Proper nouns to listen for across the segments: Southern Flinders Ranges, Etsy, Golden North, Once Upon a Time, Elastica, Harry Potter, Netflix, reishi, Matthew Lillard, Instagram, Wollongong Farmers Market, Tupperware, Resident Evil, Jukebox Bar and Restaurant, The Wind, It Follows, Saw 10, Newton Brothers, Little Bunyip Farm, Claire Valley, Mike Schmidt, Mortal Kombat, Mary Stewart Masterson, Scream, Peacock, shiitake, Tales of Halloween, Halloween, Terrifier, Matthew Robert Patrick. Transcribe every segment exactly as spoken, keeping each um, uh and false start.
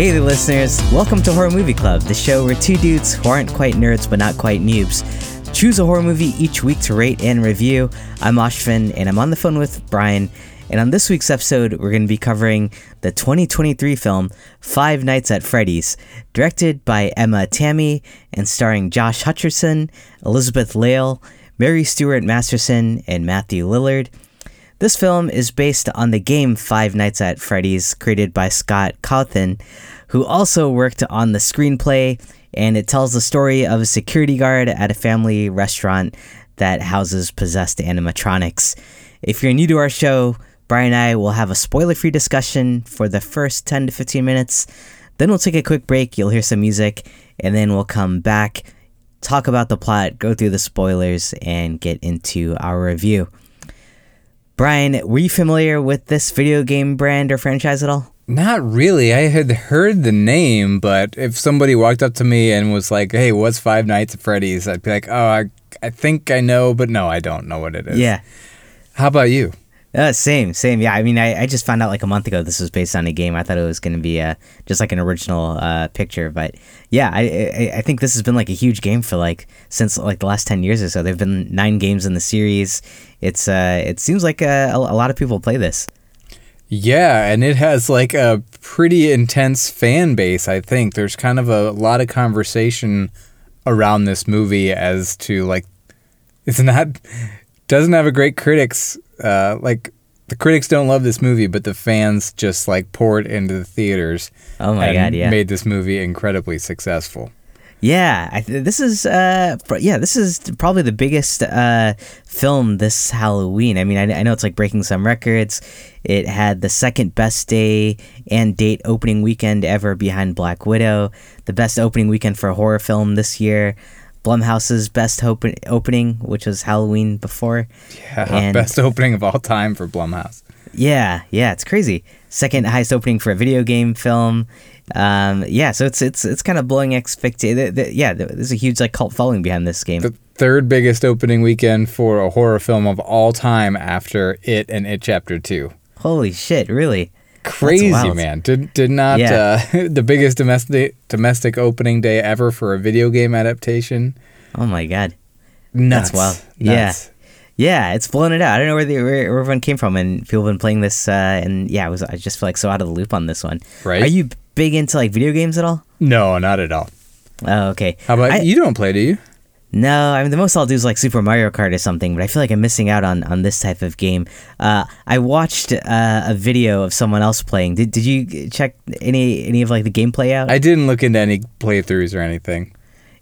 Hey there, listeners. Welcome to Horror Movie Club, the show where two dudes who aren't quite nerds but not quite noobs choose a horror movie each week to rate and review. I'm Oshvin, and I'm on the phone with Brian. And on this week's episode, we're going to be covering the twenty twenty-three film Five Nights at Freddy's, directed by Emma Tammi and starring Josh Hutcherson, Elizabeth Lail, Mary Stewart Masterson, and Matthew Lillard. This film is based on the game Five Nights at Freddy's, created by Scott Cawthon, who also worked on the screenplay, and it tells the story of a security guard at a family restaurant that houses possessed animatronics. If you're new to our show, Brian and I will have a spoiler-free discussion for the first ten to fifteen minutes, then we'll take a quick break, you'll hear some music, and then we'll come back, talk about the plot, go through the spoilers, and get into our review. Brian, were you familiar with this video game brand or franchise at all? Not really. I had heard the name, but if somebody walked up to me and was like, hey, what's Five Nights at Freddy's? I'd be like, oh, I, I think I know, but no, I don't know what it is. Yeah. How about you? Uh, same, same. Yeah, I mean, I, I just found out like a month ago this was based on a game. I thought it was going to be uh, just like an original uh, picture. But yeah, I, I I think this has been like a huge game for like since like the last ten years or so. There have been nine games in the series. It's uh, it seems like a, a lot of people play this. Yeah, and it has like a pretty intense fan base, I think. There's kind of a lot of conversation around this movie as to like, it's not, doesn't have a great critics, uh, like the critics don't love this movie, but the fans just like poured into the theaters. Oh my and God, yeah. Made this movie incredibly successful. Yeah, I th- this is uh, pr- yeah, this is probably the biggest uh, film this Halloween. I mean, I, I know it's like breaking some records. It had the second best day and date opening weekend ever behind Black Widow, the best opening weekend for a horror film this year, Blumhouse's best op- opening, which was Halloween before. Yeah, and best opening of all time for Blumhouse. Yeah, yeah, it's crazy. Second highest opening for a video game film. Um, yeah, so it's it's it's kind of blowing expectations. Yeah, there's a huge like cult following behind this game. The third biggest opening weekend for a horror film of all time after It and It Chapter Two. Holy shit! Really? Crazy, man. Did did not yeah. uh, the biggest domestic domestic opening day ever for a video game adaptation? Oh my God! Nuts. That's wild. Nuts. Yeah. Yeah, it's blown it out. I don't know where, the, where everyone came from, and people have been playing this, uh, and yeah, I was I just feel like so out of the loop on this one. Right? Are you big into like video games at all? No, not at all. Oh, okay. How about I, you? Don't play, do you? No, I mean the most I'll do is like Super Mario Kart or something, but I feel like I'm missing out on, on this type of game. Uh, I watched uh, a video of someone else playing. Did Did you check any any of like the gameplay out? I didn't look into any playthroughs or anything.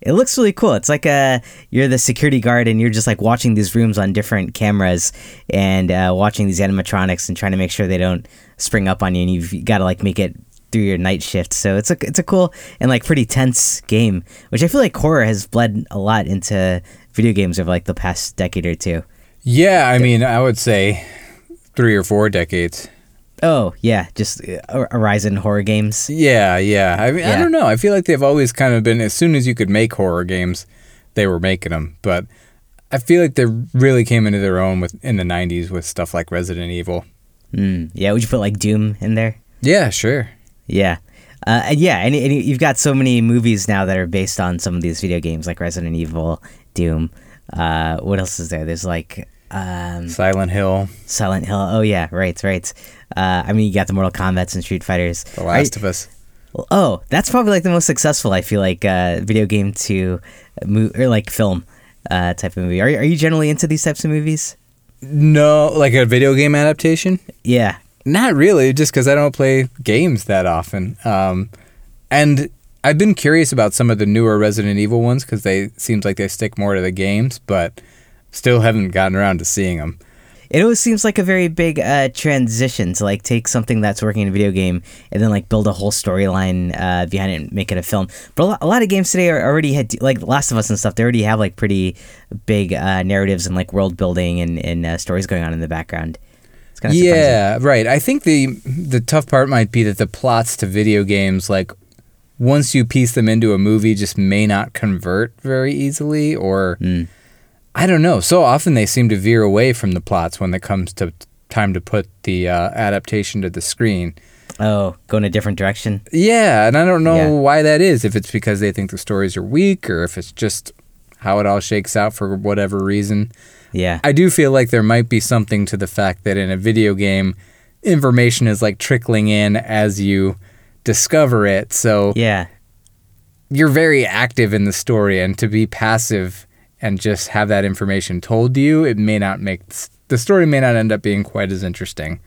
It looks really cool. It's like a, you're the security guard and you're just like watching these rooms on different cameras and uh, watching these animatronics and trying to make sure they don't spring up on you, and you've got to like make it through your night shift. So it's a, it's a cool and like pretty tense game, which I feel like horror has bled a lot into video games over like the past decade or two. Yeah, I mean, I would say three or four decades. Oh, yeah, just a rise in horror games. Yeah, yeah. I mean, yeah. I don't know. I feel like they've always kind of been, as soon as you could make horror games, they were making them. But I feel like they really came into their own with in the nineties with stuff like Resident Evil. Mm, yeah, would you put like Doom in there? Yeah, sure. Yeah. Uh, and yeah, and, and you've got so many movies now that are based on some of these video games, like Resident Evil, Doom. Uh, what else is there? There's like... Um, Silent Hill. Silent Hill. Oh, yeah, right, right. Uh, I mean, you got the Mortal Kombats and Street Fighters. The Last I, of Us. Oh, that's probably like the most successful, I feel like, uh, video game to mo- or like film uh, type of movie. Are Are you generally into these types of movies? No, like a video game adaptation? Yeah. Not really, just because I don't play games that often. Um, and I've been curious about some of the newer Resident Evil ones because they seems like they stick more to the games, but still haven't gotten around to seeing them. It always seems like a very big uh, transition to like take something that's working in a video game and then like build a whole storyline uh, behind it and make it a film. But a lot, a lot of games today are already had like Last of Us and stuff. They already have like pretty big uh, narratives and like world building and and uh, stories going on in the background. It's kind of yeah, surprising. Right. I think the the tough part might be that the plots to video games, like once you piece them into a movie, just may not convert very easily or. Mm. I don't know. So often they seem to veer away from the plots when it comes to time to put the uh, adaptation to the screen. Oh, go in a different direction? Yeah, and I don't know yeah. why that is, if it's because they think the stories are weak or if it's just how it all shakes out for whatever reason. Yeah. I do feel like there might be something to the fact that in a video game, information is like trickling in as you discover it. So yeah. you're very active in the story, and to be passive and just have that information told to you, it may not make the story may not end up being quite as interesting.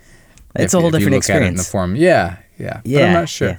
It's if, a whole different experience. In the form. Yeah, yeah, yeah. But I'm not sure. Yeah.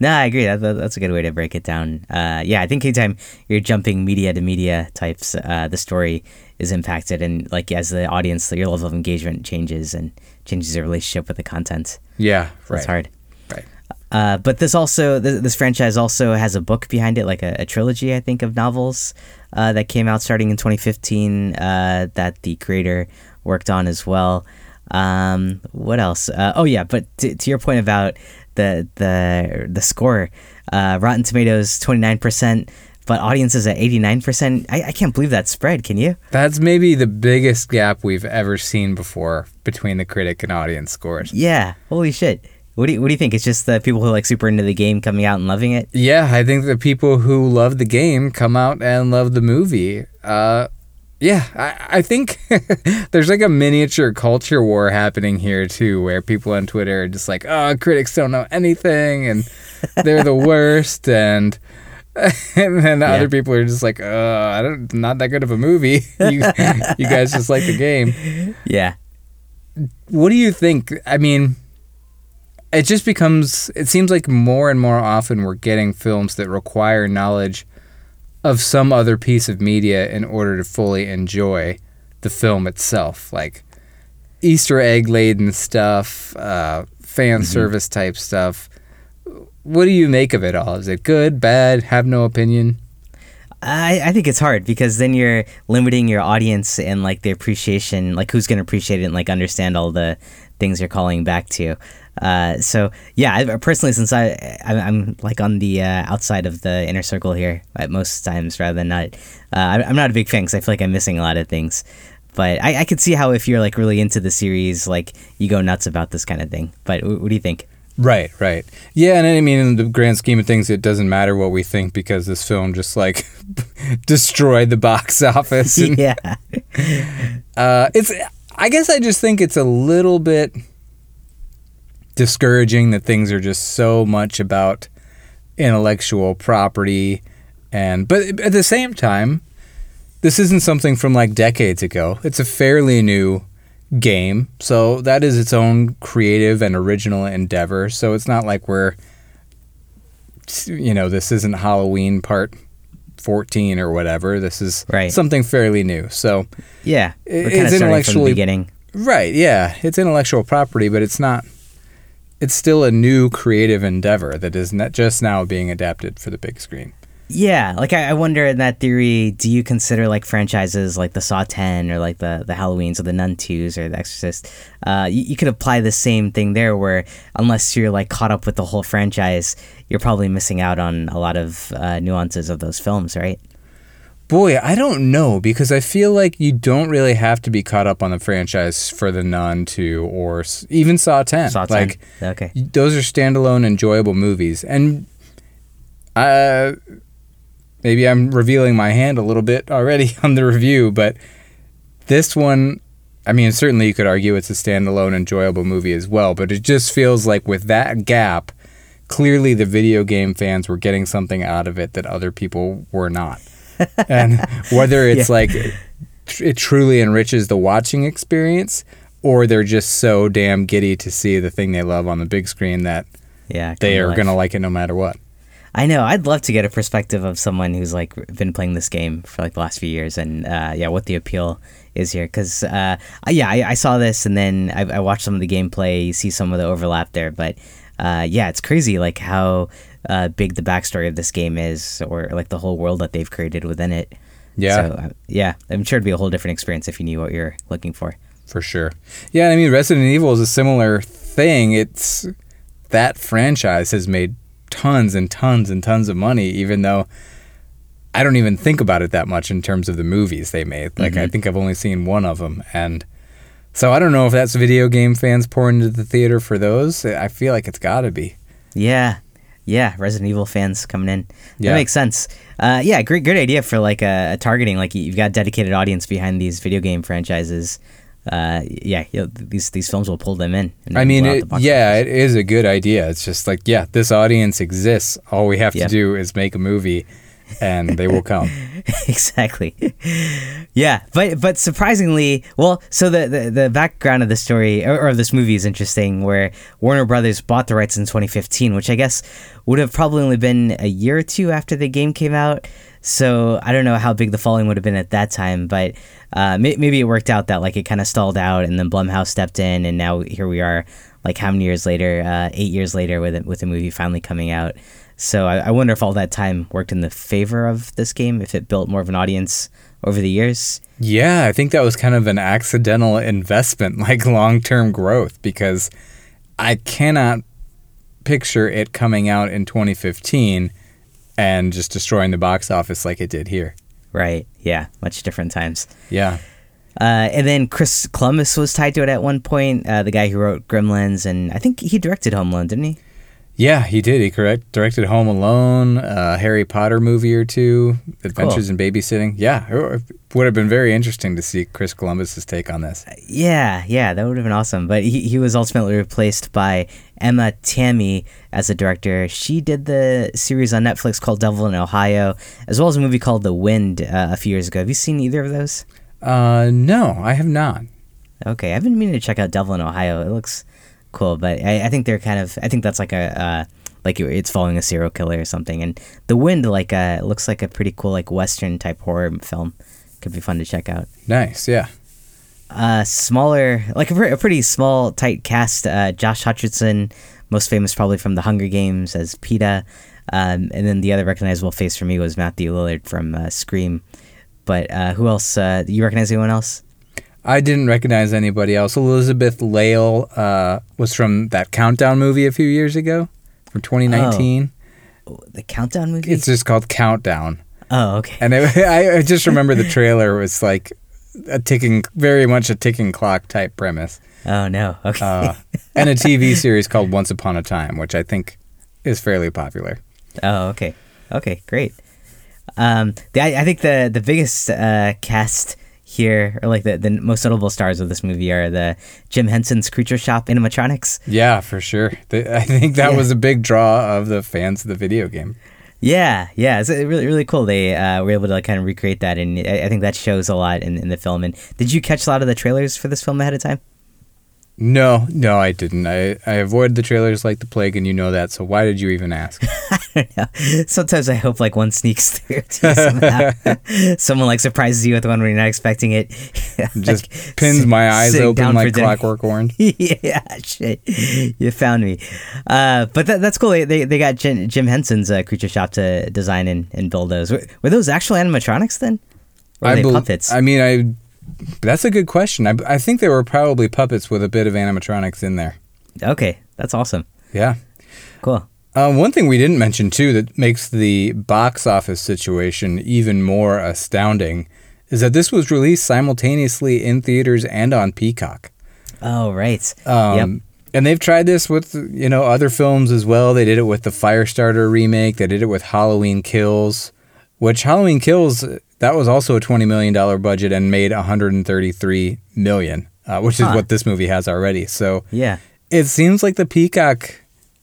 No, I agree. That, that's a good way to break it down. Uh, yeah, I think anytime you're jumping media to media types, uh, the story is impacted, and like as the audience, your level of engagement changes and changes your relationship with the content. Yeah, so right. It's hard. Right. Uh, but this also this, this franchise also has a book behind it, like a, a trilogy, I think, of novels uh, that came out starting in twenty fifteen uh, that the creator worked on as well. Um, what else? Uh, oh yeah, but to, to your point about the the the score, uh, Rotten Tomatoes twenty-nine percent, but audiences at eighty-nine percent. I, I can't believe that spread. Can you? That's maybe the biggest gap we've ever seen before between the critic and audience scores. Yeah, holy shit. What do you, what do you think? It's just the people who are like super into the game coming out and loving it? Yeah, I think the people who love the game come out and love the movie. Uh, Yeah, I, I think there's like a miniature culture war happening here too, where people on Twitter are just like, oh, critics don't know anything and they're the worst. And and then yeah. other people are just like, oh, I don't, not that good of a movie. you, you guys just like the game. Yeah. What do you think? I mean, it just becomes, it seems like more and more often we're getting films that require knowledge of some other piece of media in order to fully enjoy the film itself, like Easter egg laden stuff, uh, fan mm-hmm. service type stuff. What do you make of it all? Is it good, bad, have no opinion? I, I think it's hard because then you're limiting your audience and like the appreciation, like who's going to appreciate it and like understand all the things you're calling back to. Uh, so yeah, I, personally, since I, I I'm like on the uh, outside of the inner circle here at most times rather than not, uh, I, I'm not a big fan because I feel like I'm missing a lot of things. But I, I could see how if you're like really into the series, like you go nuts about this kind of thing. But w- what do you think? Right, right. Yeah, and I mean, in the grand scheme of things, it doesn't matter what we think because this film just, like, destroyed the box office. And, yeah. uh, it's. I guess I just think it's a little bit discouraging that things are just so much about intellectual property. and But at the same time, this isn't something from, like, decades ago. It's a fairly new game, so that is its own creative and original endeavor. So it's not like we're, you know, this isn't Halloween part fourteen or whatever. This is right. something fairly new. So yeah, we're it's kind of intellectually starting from the beginning. Right. Yeah, it's intellectual property, but it's not. It's still a new creative endeavor that is not just now being adapted for the big screen. Yeah, like I wonder in that theory, do you consider like franchises like the Saw ten or like the, the Halloweens or the Nun twos or the Exorcist? Uh, you, you could apply the same thing there where unless you're like caught up with the whole franchise, you're probably missing out on a lot of uh, nuances of those films, right? Boy, I don't know because I feel like you don't really have to be caught up on the franchise for the Nun two or even Saw ten. Saw ten, like, okay. Those are standalone enjoyable movies. And uh. Maybe I'm revealing my hand a little bit already on the review, but this one, I mean, certainly you could argue it's a standalone, enjoyable movie as well, but it just feels like with that gap, clearly the video game fans were getting something out of it that other people were not. And whether it's yeah. like it truly enriches the watching experience or they're just so damn giddy to see the thing they love on the big screen that yeah, they are going to like it no matter what. I know. I'd love to get a perspective of someone who's like been playing this game for like the last few years, and uh, yeah, what the appeal is here. Because uh, yeah, I, I saw this, and then I, I watched some of the gameplay. You see some of the overlap there, but uh, yeah, it's crazy like how uh, big the backstory of this game is, or like the whole world that they've created within it. Yeah, so, uh, yeah, I'm sure it'd be a whole different experience if you knew what you're looking for. For sure. Yeah, I mean, Resident Evil is a similar thing. It's that franchise has made tons and tons and tons of money, even though I don't even think about it that much in terms of the movies they made. Like, mm-hmm. I think I've only seen one of them, and So I don't know if that's video game fans pouring into the theater for those. I feel like it's got to be. Yeah. Yeah, Resident Evil fans coming in. That yeah. makes sense. Uh, yeah, great great idea for like a, a targeting. Like you've got a dedicated audience behind these video game franchises. Uh, yeah, you know, these these films will pull them in. And I mean, it, yeah, it is a good idea. It's just like, yeah, this audience exists. All we have yep. to do is make a movie and they will come. Exactly. Yeah, but but surprisingly, well, so the, the, the background of the story, or, or this movie is interesting, where Warner Brothers bought the rights in twenty fifteen, which I guess would have probably only been a year or two after the game came out. So I don't know how big the following would have been at that time, but uh, may- maybe it worked out that like it kind of stalled out and then Blumhouse stepped in, and now here we are, like how many years later, uh, eight years later with it, with the movie finally coming out. So I, I wonder if all that time worked in the favor of this game, if it built more of an audience over the years. Yeah, I think that was kind of an accidental investment, like long-term growth, because I cannot picture it coming out in twenty fifteen and just destroying the box office like it did here. Right, yeah, much different times. Yeah. Uh, and then Chris Columbus was tied to it at one point, uh, the guy who wrote Gremlins, and I think he directed Home Alone, didn't he? Yeah, he did. He correct directed Home Alone, a Harry Potter movie or two, Adventures cool. in Babysitting. Yeah, it would have been very interesting to see Chris Columbus's take on this. Yeah, yeah, that would have been awesome. But he, he was ultimately replaced by Emma Tammi as a director. She did the series on Netflix called Devil in Ohio, as well as a movie called The Wind uh, a few years ago. Have you seen either of those? Uh, no, I have not. Okay, I've been meaning to check out Devil in Ohio. It looks cool, but I, I think they're kind of, I think that's like a, uh, like it's following a serial killer or something. And The Wind, like uh, looks like a pretty cool, like Western type horror film. Could be fun to check out. Nice, yeah. Uh, smaller, like a, a pretty small, tight cast. Uh, Josh Hutcherson, most famous probably from The Hunger Games as PETA. Um, and then the other recognizable face for me was Matthew Lillard from uh, Scream. But uh, who else? Uh, do you recognize anyone else? I didn't recognize anybody else. Elizabeth Lail uh, was from that Countdown movie a few years ago, from twenty nineteen. Oh, the Countdown movie? It's just called Countdown. Oh, okay. And it, I just remember the trailer was like a ticking, very much a ticking clock type premise. Oh, no. Okay. Uh, and a T V series called Once Upon a Time, which I think is fairly popular. Oh, okay. Okay, great. Um, the, I, I think the, the biggest uh, cast here, or like the, the most notable stars of this movie are the Jim Henson's Creature Shop animatronics. Yeah, for sure. The, I think that yeah. was a big draw of the fans of the video game. Yeah, yeah. It's really, really cool. They uh, were able to like, kind of recreate that, and I, I think that shows a lot in, in the film. And did you catch a lot of the trailers for this film ahead of time? No, no, I didn't. I, I avoid the trailers like the plague, and you know that, so why did you even ask? I don't know. Sometimes I hope, like, one sneaks through to you somehow. Someone, like, surprises you with one when you're not expecting it. Like, just pins my eyes open like Clockwork Orange. Yeah, shit. You found me. Uh, but that, that's cool. They they got Jim, Jim Henson's uh, Creature Shop to design and, and build those. Were, were those actual animatronics, then? Or were I they be- puppets? I mean, I... That's a good question. I, I think they were probably puppets with a bit of animatronics in there. Okay, that's awesome. Yeah. Cool. Uh, one thing we didn't mention, too, that makes the box office situation even more astounding is that this was released simultaneously in theaters and on Peacock. Oh, right. Um, yep. And they've tried this with, you know, other films as well. They did it with the Firestarter remake. They did it with Halloween Kills, which Halloween Kills... That was also a twenty million dollars budget and made one hundred thirty-three million dollars, uh, which is huh. what this movie has already. So yeah. It seems like the Peacock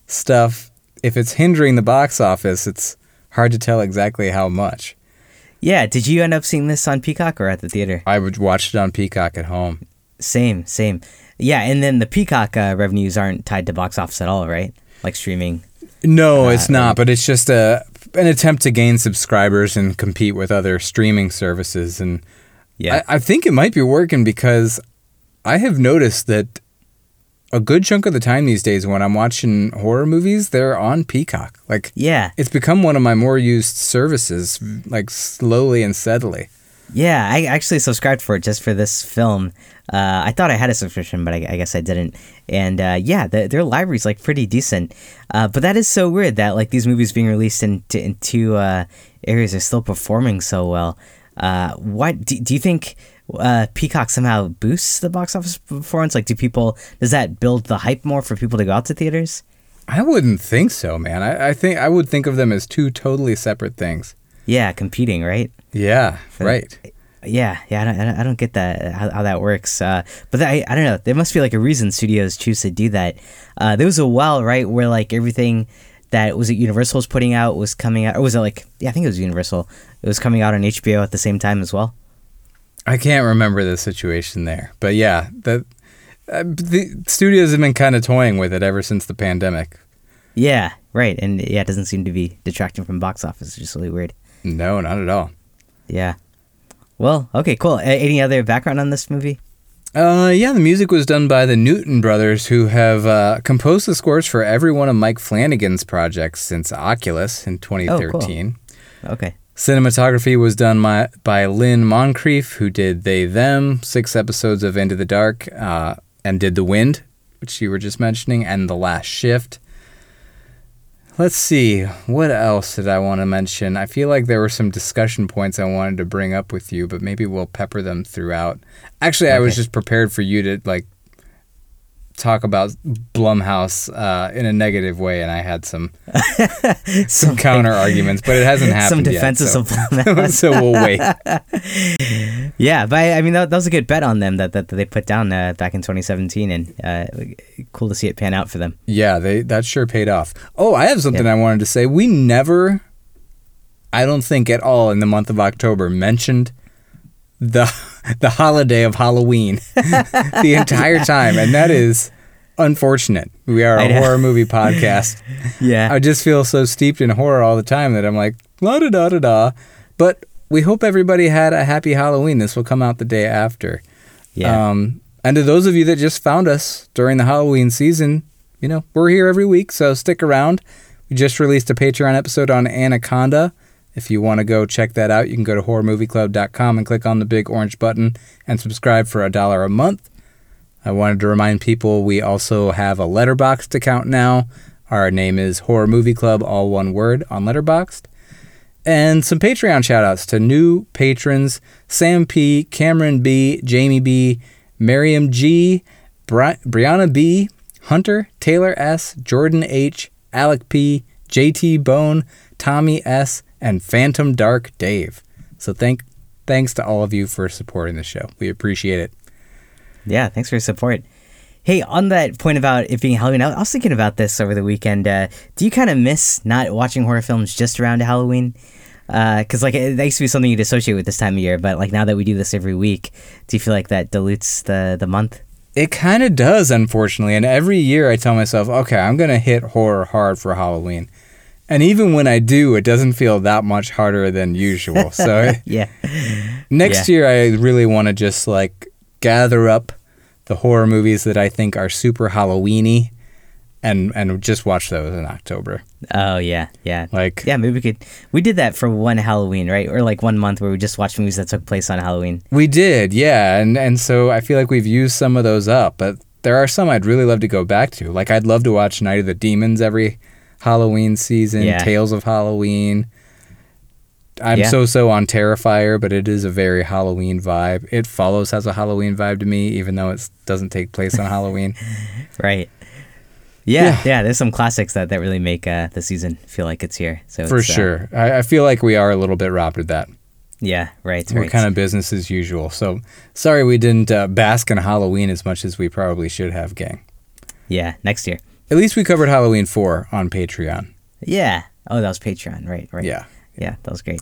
stuff, if it's hindering the box office, it's hard to tell exactly how much. Yeah. Did you end up seeing this on Peacock or at the theater? I would watch it on Peacock at home. Same, same. Yeah, and then the Peacock uh, revenues aren't tied to box office at all, right? Like streaming. No, uh, it's not, but it's just a... an attempt to gain subscribers and compete with other streaming services. And yeah, I, I think it might be working because I have noticed that a good chunk of the time these days when I'm watching horror movies, they're on Peacock. Like, yeah, it's become one of my more used services, like slowly and steadily. Yeah, I actually subscribed for it just for this film. Uh, I thought I had a subscription, but I, I guess I didn't. And uh, yeah, the, their library's like pretty decent. Uh, but that is so weird that like these movies being released in, t- in two uh, areas are still performing so well. Uh, what do, do you think uh, Peacock somehow boosts the box office performance? Like, do people, does that build the hype more for people to go out to theaters? I wouldn't think so, man. I, I think I would think of them as two totally separate things. Yeah, competing, right? Yeah, but, right. Yeah, yeah. I don't, I don't get that how, how that works. Uh, but that, I, I don't know. There must be like a reason studios choose to do that. Uh, there was a while, right, where like everything that was at Universal was putting out was coming out, or was it like? Yeah, I think it was Universal. It was coming out on H B O at the same time as well. I can't remember the situation there, but yeah, that. Uh, the studios have been kind of toying with it ever since the pandemic. Yeah, right. And yeah, it doesn't seem to be detracting from box office. It's just really weird. No, not at all. Yeah. Well, okay, cool. A- any other background on this movie? Uh, yeah, the music was done by the Newton brothers, who have uh, composed the scores for every one of Mike Flanagan's projects since Oculus in twenty thirteen. Oh, cool. Okay. Cinematography was done by, by Lynn Moncrief, who did They, Them, six episodes of Into the Dark, uh, and did The Wind, which you were just mentioning, and The Last Shift. Let's see, what else did I want to mention? I feel like there were some discussion points I wanted to bring up with you, but maybe we'll pepper them throughout. Actually, okay. I was just prepared for you to like talk about Blumhouse uh, in a negative way, and I had some some, some counter arguments, but it hasn't happened yet. Some defenses yet, so. Of Blumhouse. So we'll wait. Yeah, but I mean, that, that was a good bet on them that, that, that they put down uh, back in twenty seventeen, and uh, cool to see it pan out for them. Yeah, they that sure paid off. Oh, I have something yeah. I wanted to say. We never, I don't think at all in the month of October, mentioned the the holiday of Halloween the entire yeah. time, and that is unfortunate. We are a horror movie podcast. Yeah, I just feel so steeped in horror all the time that I'm like la da da da da. But we hope everybody had a happy Halloween. This will come out the day after. Yeah. Um, and to those of you that just found us during the Halloween season, you know we're here every week, so stick around. We just released a Patreon episode on Anaconda. If you want to go check that out, you can go to horror movie club dot com and click on the big orange button and subscribe for a dollar a month. I wanted to remind people we also have a Letterboxd account now. Our name is Horror Movie Club, all one word, on Letterboxd. And some Patreon shout-outs to new patrons, Sam P., Cameron B., Jamie B., Miriam G., Bri- Brianna B., Hunter, Taylor S., Jordan H., Alec P., J T Bone, Tommy S., and Phantom Dark Dave. So thank, thanks to all of you for supporting the show. We appreciate it. Yeah, thanks for your support. Hey, on that point about it being Halloween, I was thinking about this over the weekend. Uh, do you kind of miss not watching horror films just around Halloween? Because uh, like it, that used to be something you'd associate with this time of year, but like now that we do this every week, do you feel like that dilutes the, the month? It kind of does, unfortunately. And every year I tell myself, okay, I'm going to hit horror hard for Halloween. And even when I do, it doesn't feel that much harder than usual. So yeah. Next yeah. year, I really want to just like gather up the horror movies that I think are super Halloween-y and, and just watch those in October. Oh, yeah, yeah. Like, yeah, maybe we could. We did that for one Halloween, right? Or like one month where we just watched movies that took place on Halloween. We did, yeah. And, and so I feel like we've used some of those up. But there are some I'd really love to go back to. Like, I'd love to watch Night of the Demons every Halloween season, yeah. Tales of Halloween. I'm yeah. so so on Terrifier, but it is a very Halloween vibe. It Follows has a Halloween vibe to me, even though it doesn't take place on Halloween. Right. Yeah, yeah, yeah. There's some classics that, that really make uh, the season feel like it's here. So for it's, sure. Uh, I, I feel like we are a little bit robbed of that. Yeah, right. We're right. kind of business as usual. So sorry we didn't uh, bask in Halloween as much as we probably should have, gang. Yeah, next year. At least we covered Halloween four on Patreon. Yeah. Oh, that was Patreon. Right, right. Yeah. Yeah, that was great.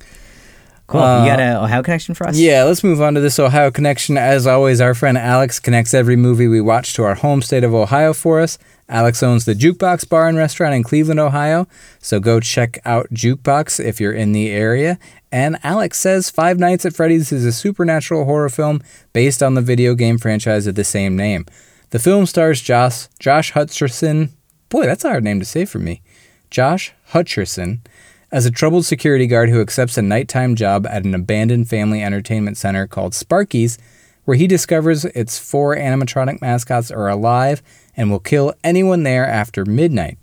Cool. Uh, you got an Ohio connection for us? Yeah, let's move on to this Ohio connection. As always, our friend Alex connects every movie we watch to our home state of Ohio for us. Alex owns the Jukebox Bar and Restaurant in Cleveland, Ohio. So go check out Jukebox if you're in the area. And Alex says Five Nights at Freddy's is a supernatural horror film based on the video game franchise of the same name. The film stars Josh, Josh Hutcherson, boy, that's a hard name to say for me, Josh Hutcherson, as a troubled security guard who accepts a nighttime job at an abandoned family entertainment center called Sparky's, where he discovers its four animatronic mascots are alive and will kill anyone there after midnight.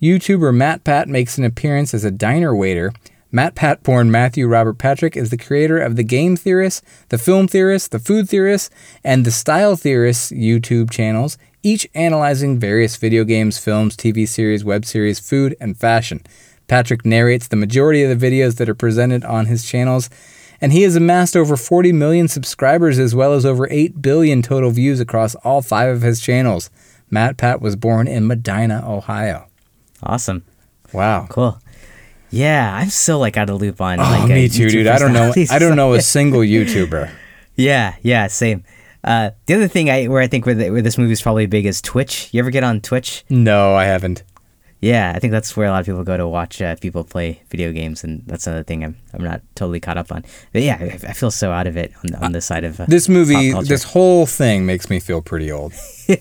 YouTuber MatPat makes an appearance as a diner waiter, Matt Patborn Matthew Robert Patrick is the creator of The Game Theorist, The Film Theorist, The Food Theorist, and The Style Theorist YouTube channels, each analyzing various video games, films, T V series, web series, food, and fashion. Patrick narrates the majority of the videos that are presented on his channels, and he has amassed over forty million subscribers as well as over eight billion total views across all five of his channels. Matt Pat was born in Medina, Ohio. Awesome. Wow. Cool. Yeah, I'm still like out of loop on. Oh, like, me too, YouTuber dude. I don't know. I don't know a single YouTuber. Yeah, yeah, same. Uh, the other thing I where I think where, the, where this movie is probably big is Twitch. You ever get on Twitch? No, I haven't. Yeah, I think that's where a lot of people go to watch uh, people play video games, and that's another thing I'm I'm not totally caught up on. But yeah, I, I feel so out of it on, on this side of uh, this movie. This whole thing makes me feel pretty old.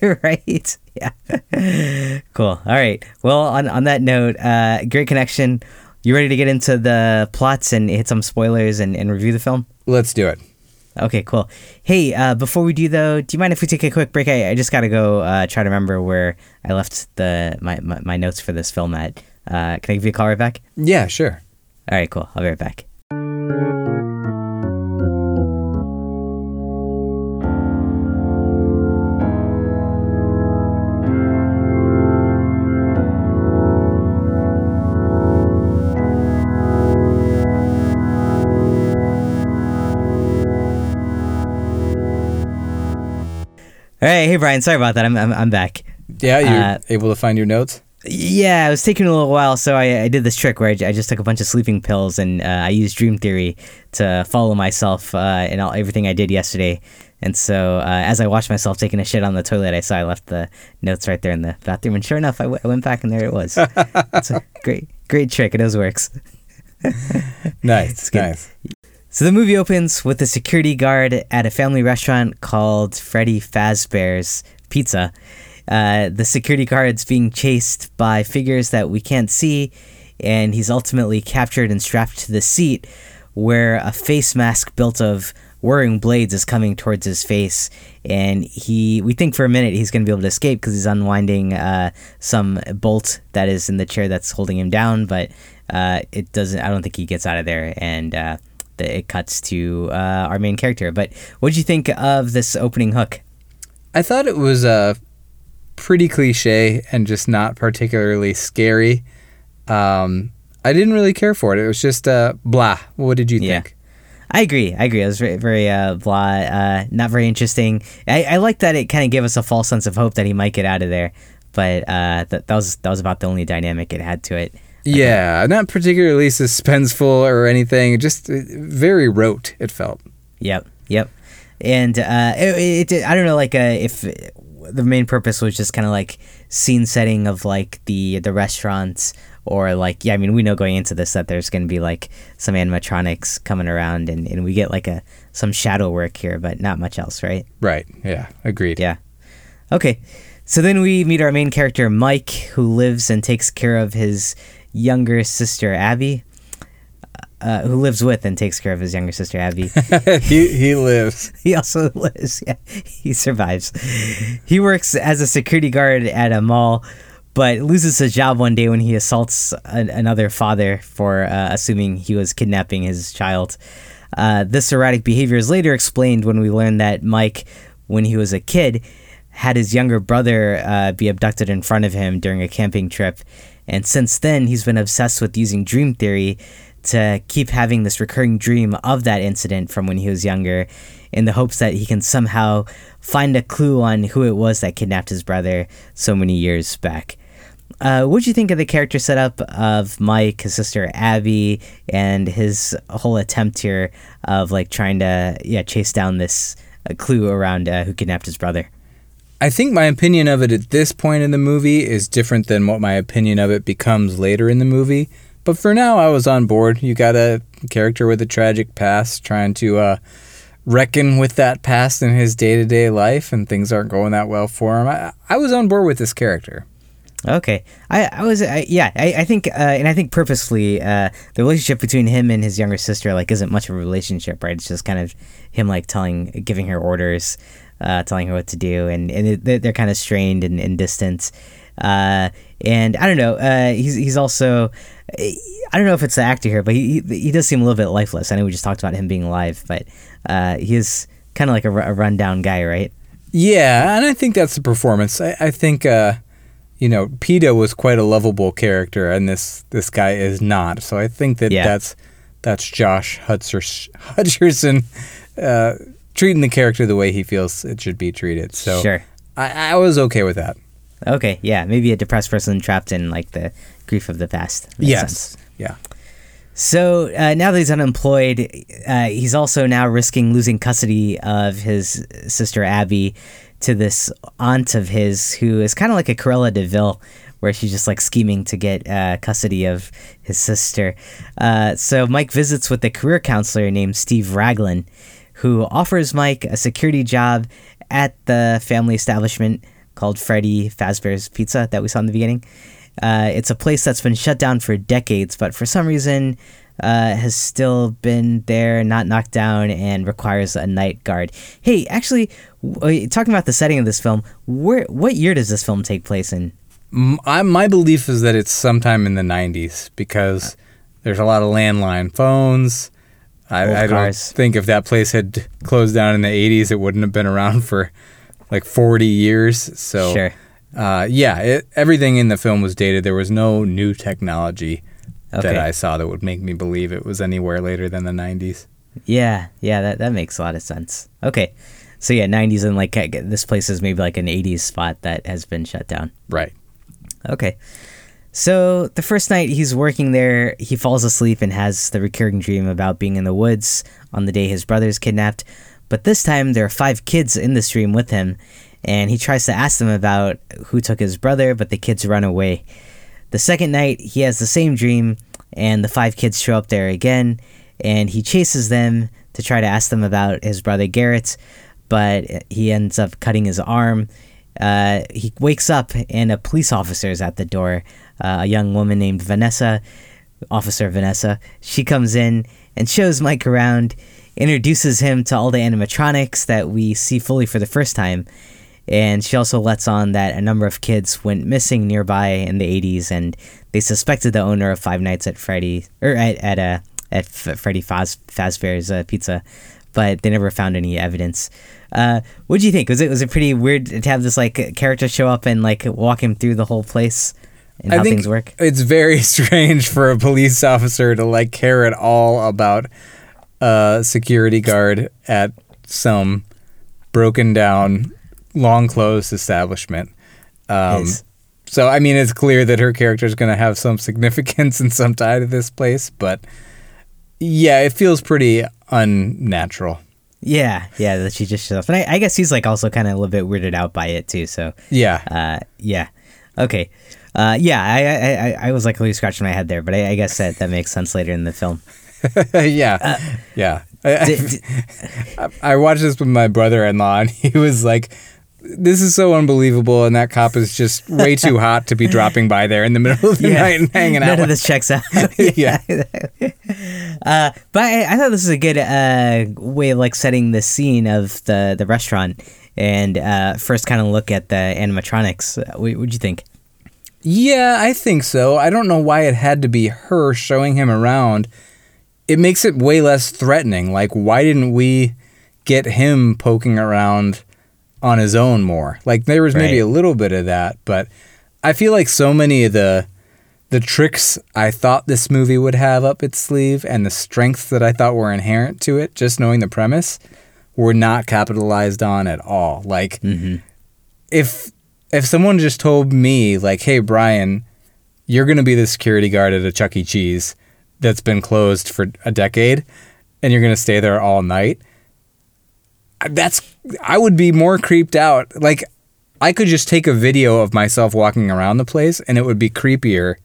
Right? Yeah. Cool. All right. Well, on on that note, uh, great connection. You ready to get into the plots and hit some spoilers and, and review the film? Let's do it. Okay, cool. Hey, uh, before we do, though, do you mind if we take a quick break? I, I just got to go uh, try to remember where I left the my, my, my notes for this film at. Uh, can I give you a call right back? Yeah, sure. All right, cool. I'll be right back. All right, hey Brian, sorry about that. I'm I'm, I'm back. Yeah, you're uh, able to find your notes? Yeah, it was taking a little while, so I, I did this trick where I, I just took a bunch of sleeping pills and uh, I used dream theory to follow myself uh, in all, everything I did yesterday. And so uh, as I watched myself taking a shit on the toilet, I saw I left the notes right there in the bathroom, and sure enough, I, w- I went back and there it was. That's a great, great trick. It always works. Nice, nice. So the movie opens with a security guard at a family restaurant called Freddy Fazbear's Pizza. Uh, the security guard's being chased by figures that we can't see, and he's ultimately captured and strapped to the seat where a face mask built of whirring blades is coming towards his face, and he we think for a minute he's going to be able to escape because he's unwinding uh, some bolt that is in the chair that's holding him down, but uh, it doesn't. I don't think he gets out of there, and... Uh, it cuts to uh, our main character. But what did you think of this opening hook? I thought it was uh, pretty cliche and just not particularly scary. Um, I didn't really care for it. It was just uh, blah. What did you yeah. think? I agree. I agree. It was very, very uh, blah, uh, not very interesting. I, I like that it kind of gave us a false sense of hope that he might get out of there. But uh, th- that was that was about the only dynamic it had to it. Yeah, not particularly suspenseful or anything. Just very rote, it felt. Yep, yep. And uh, it, it, I don't know, like uh, if the main purpose was just kind of like scene setting of like the the restaurants or like yeah, I mean we know going into this that there's going to be like some animatronics coming around and, and we get like a some shadow work here, but not much else, right? Right. Yeah. Agreed. Yeah. Okay. So then we meet our main character Mike, who lives and takes care of his. younger sister Abby, uh, who lives with and takes care of his younger sister Abby. he he lives. He also lives. Yeah, he survives. He works as a security guard at a mall, but loses his job one day when he assaults an, another father for uh, assuming he was kidnapping his child. Uh, this erratic behavior is later explained when we learn that Mike, when he was a kid, had his younger brother uh, be abducted in front of him during a camping trip. And since then, he's been obsessed with using dream theory to keep having this recurring dream of that incident from when he was younger in the hopes that he can somehow find a clue on who it was that kidnapped his brother so many years back. Uh, what did you think of the character setup of Mike, his sister Abby, and his whole attempt here of like trying to yeah chase down this uh, clue around uh, who kidnapped his brother? I think my opinion of it at this point in the movie is different than what my opinion of it becomes later in the movie. But for now, I was on board. You got a character with a tragic past trying to uh, reckon with that past in his day-to-day life, and things aren't going that well for him. I, I was on board with this character. Okay. I, I was, I, yeah, I, I think, uh, and I think purposefully, uh, the relationship between him and his younger sister, like, isn't much of a relationship, right? It's just kind of him, like, telling, giving her orders, Uh, telling her what to do, and, and they're, they're kind of strained and, and distant. Uh, and I don't know. Uh, he's he's also, I don't know if it's the actor here, but he he does seem a little bit lifeless. I know we just talked about him being alive, but uh, he is kind of like a, a rundown guy, right? Yeah, and I think that's the performance. I, I think, uh, you know, PETA was quite a lovable character, and this this guy is not. So I think that yeah. that's that's Josh Hutcherson, Hutcherson uh, treating the character the way he feels it should be treated. So sure. I, I was okay with that. Okay, yeah, maybe a depressed person trapped in, like, the grief of the past. Makes yes, sense. yeah. So uh, now that he's unemployed, uh, he's also now risking losing custody of his sister Abby to this aunt of his who is kind of like a Cruella de Vil, where she's just, like, scheming to get uh, custody of his sister. Uh, so Mike visits with a career counselor named Steve Raglan, who offers Mike a security job at the family establishment called Freddy Fazbear's Pizza that we saw in the beginning. Uh, it's a place that's been shut down for decades, but for some reason uh, has still been there, not knocked down, and requires a night guard. Hey, actually, w- talking about the setting of this film, where what year does this film take place in? My, my belief is that it's sometime in the nineties, because there's a lot of landline phones. I, I don't think if that place had closed down in the eighties, it wouldn't have been around for like forty years. So, sure. uh, yeah, it, everything in the film was dated. There was no new technology okay. that I saw that would make me believe it was anywhere later than the nineties. Yeah, yeah, that, that makes a lot of sense. Okay, so yeah, nineties, and like this place is maybe like an eighties spot that has been shut down. Right. Okay. So the first night he's working there, he falls asleep and has the recurring dream about being in the woods on the day his brother's kidnapped. But this time there are five kids in this dream with him, and he tries to ask them about who took his brother, but the kids run away. The second night he has the same dream, and the five kids show up there again, and he chases them to try to ask them about his brother Garrett, but he ends up cutting his arm. Uh, he wakes up and a police officer is at the door. Uh, a young woman named Vanessa, Officer Vanessa. She comes in and shows Mike around, introduces him to all the animatronics that we see fully for the first time, and she also lets on that a number of kids went missing nearby in the eighties, and they suspected the owner of Five Nights at Freddy, or at at, uh, at Freddy Faz- Fazbear's uh, Pizza, but they never found any evidence. Uh, what do you think? Was it was it pretty weird to have this like character show up and like walk him through the whole place? And I how think things work? It's very strange for a police officer to like care at all about a security guard at some broken down, long closed establishment. Um, yes. So, I mean, it's clear that her character is going to have some significance and some tie to this place, but yeah, it feels pretty unnatural. Yeah, yeah, that she just shows up. And I, I guess he's like also kind of a little bit weirded out by it too. So, yeah. Uh, yeah. Okay. Uh, yeah, I, I I was like really scratching my head there, but I, I guess that, that makes sense later in the film. yeah, uh, yeah. I, d- d- I, I watched this with my brother-in-law, and he was like, "This is so unbelievable," and that cop is just way too hot to be dropping by there in the middle of the yeah. night and hanging out. None of this checks out. yeah. uh, but I, I thought this was a good uh, way of like setting the scene of the, the restaurant and uh, first kind of look at the animatronics. What would you think? Yeah, I think so. I don't know why it had to be her showing him around. It makes it way less threatening. Like, why didn't we get him poking around on his own more? Like, there was maybe right. a little bit of that, but I feel like so many of the the tricks I thought this movie would have up its sleeve and the strengths that I thought were inherent to it, just knowing the premise, were not capitalized on at all. Like, mm-hmm. if... If someone just told me, like, hey, Brian, you're going to be the security guard at a Chuck E. Cheese that's been closed for a decade, and you're going to stay there all night, that's I would be more creeped out. Like, I could just take a video of myself walking around the place, and it would be creepier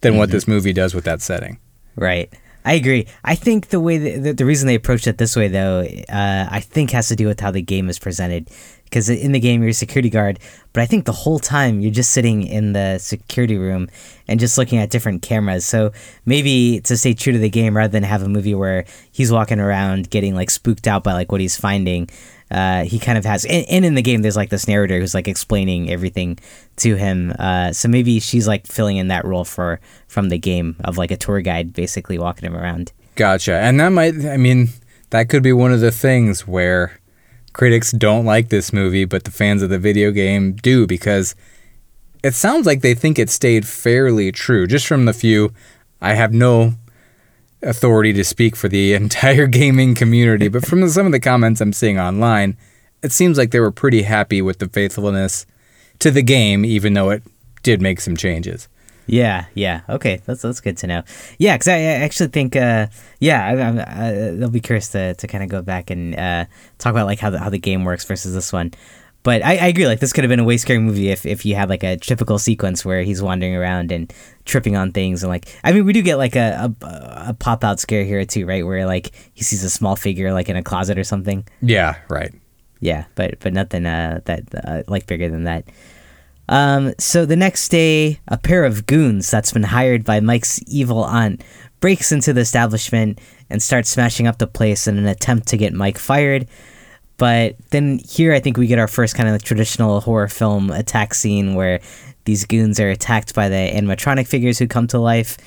than mm-hmm. what this movie does with that setting. Right. I agree. I think the way that, the reason they approached it this way, though, uh, I think has to do with how the game is presented. because in the game you're a security guard, but I think the whole time you're just sitting in the security room and just looking at different cameras. So maybe to stay true to the game, rather than have a movie where he's walking around getting like spooked out by like what he's finding, uh, he kind of has, and, and in the game there's like this narrator who's like explaining everything to him. Uh, so maybe she's like filling in that role for from the game of like a tour guide basically walking him around. Gotcha. And that might, I mean, that could be one of the things where critics don't like this movie, but the fans of the video game do, because it sounds like they think it stayed fairly true. Just from the few, I have no authority to speak for the entire gaming community, but from some of the comments I'm seeing online, it seems like they were pretty happy with the faithfulness to the game, even though it did make some changes. Yeah, yeah. Okay, that's that's good to know. Yeah, because I, I actually think, uh, yeah, I, I, I, they'll be curious to, to kind of go back and uh, talk about like how the, how the game works versus this one. But I, I agree, like this could have been a way scary movie if, if you had like a typical sequence where he's wandering around and tripping on things. And like, I mean, we do get like a, a, a pop-out scare here too, right? Where like he sees a small figure like in a closet or something. Yeah, right. Yeah, but, but nothing uh, that uh, like bigger than that. Um, so the next day, a pair of goons that's been hired by Mike's evil aunt breaks into the establishment and starts smashing up the place in an attempt to get Mike fired. But then here I think we get our first kind of traditional horror film attack scene where these goons are attacked by the animatronic figures who come to life.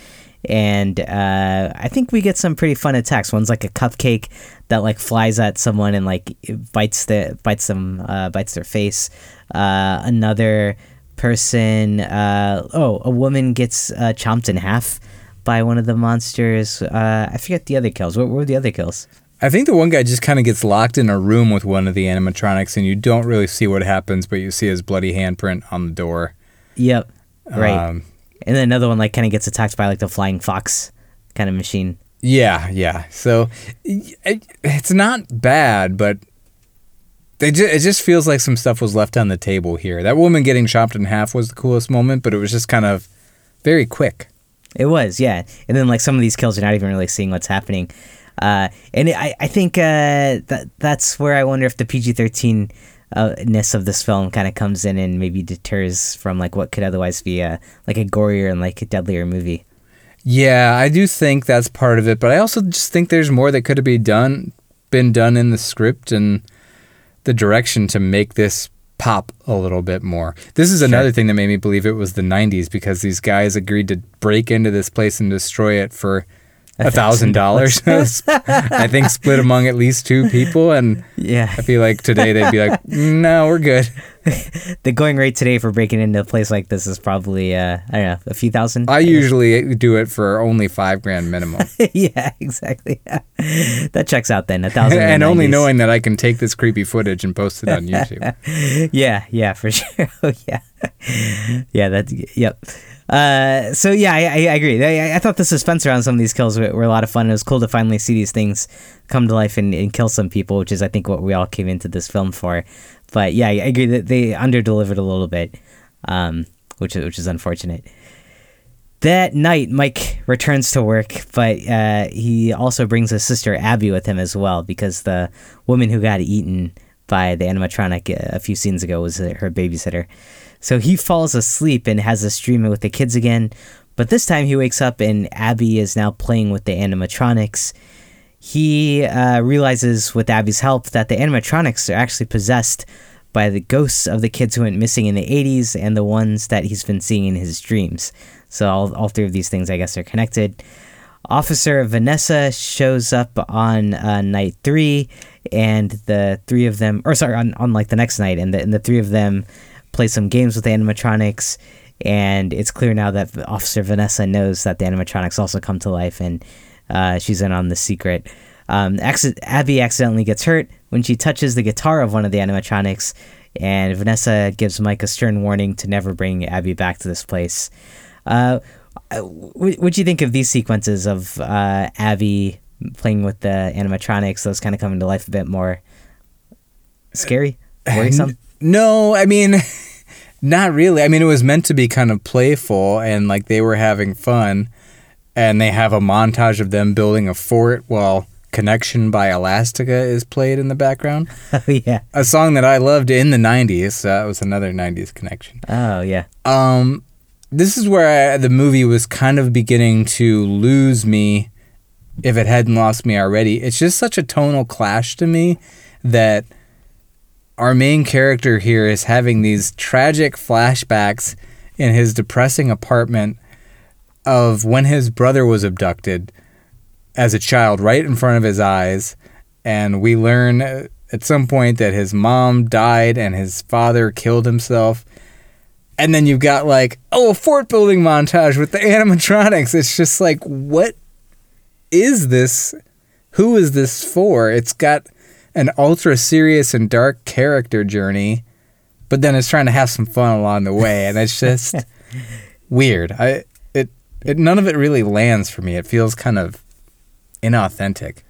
And uh, I think we get some pretty fun attacks. One's like a cupcake that like flies at someone and like bites the bites them uh, bites their face. Uh, another person, uh, oh, a woman gets uh, chomped in half by one of the monsters. Uh, I forget the other kills. What were the other kills? I think the one guy just kind of gets locked in a room with one of the animatronics, and you don't really see what happens, but you see his bloody handprint on the door. Yep. Right. Um, And then another one like kind of gets attacked by like the flying fox kind of machine. Yeah, yeah. So it, it's not bad, but they ju- it just feels like some stuff was left on the table here. That woman getting chopped in half was the coolest moment, but it was just kind of very quick. It was, yeah. And then like some of these kills, you're not even really seeing what's happening. Uh, and it, I, I think uh, that that's where I wonder if the P G thirteen Uh, ness of this film kind of comes in and maybe deters from like what could otherwise be a like a gorier and like a deadlier movie. Yeah, I do think that's part of it, but I also just think there's more that could have been done, been done in the script and the direction to make this pop a little bit more. This is another sure. thing that made me believe it was the nineties, because these guys agreed to break into this place and destroy it for A thousand dollars, I think, split among at least two people, and yeah, I feel like today they'd be like, "No, we're good." The going rate today for breaking into a place like this is probably uh, I don't know, a few thousand. I, I usually know. do it for only five grand minimum. Yeah, exactly. Yeah. That checks out then. A thousand, and only knowing that I can take this creepy footage and post it on YouTube. Yeah, yeah, for sure. Oh, yeah, yeah. That's yep. Uh, so yeah, I, I agree. I, I thought the suspense around some of these kills were, were a lot of fun. It was cool to finally see these things come to life and, and kill some people, which is, I think, what we all came into this film for. But yeah, I agree that they under-delivered a little bit, um, which, which is unfortunate. That night, Mike returns to work, but uh, he also brings his sister Abby with him as well, because the woman who got eaten by the animatronic a few scenes ago was her babysitter. So he falls asleep and has this dream with the kids again, but this time he wakes up and Abby is now playing with the animatronics. He uh, realizes with Abby's help that the animatronics are actually possessed by the ghosts of the kids who went missing in the eighties and the ones that he's been seeing in his dreams. So all, all three of these things, I guess, are connected. Officer Vanessa shows up on uh, night three, and the three of them, or sorry, on, on like the next night, and the, and the three of them play some games with the animatronics, and it's clear now that Officer Vanessa knows that the animatronics also come to life, and uh, she's in on the secret. Um, acc- Abby accidentally gets hurt when she touches the guitar of one of the animatronics, and Vanessa gives Mike a stern warning to never bring Abby back to this place. Uh, w- what'd you think of these sequences of uh, Abby playing with the animatronics, those kind of coming to life a bit more? Scary? Worrisome? No, I mean, not really. I mean, it was meant to be kind of playful, and like they were having fun, and they have a montage of them building a fort while Connection by Elastica is played in the background. Oh, yeah. A song that I loved in the nineties. So that was another nineties connection. Oh, yeah. Um, this is where I, the movie was kind of beginning to lose me, if it hadn't lost me already. It's just such a tonal clash to me that our main character here is having these tragic flashbacks in his depressing apartment of when his brother was abducted as a child right in front of his eyes. And we learn at some point that his mom died and his father killed himself. And then you've got like, oh, a fort building montage with the animatronics. It's just like, what is this? Who is this for? It's got an ultra serious and dark character journey, but then it's trying to have some fun along the way. And it's just weird. I, it, it, none of it really lands for me. It feels kind of inauthentic.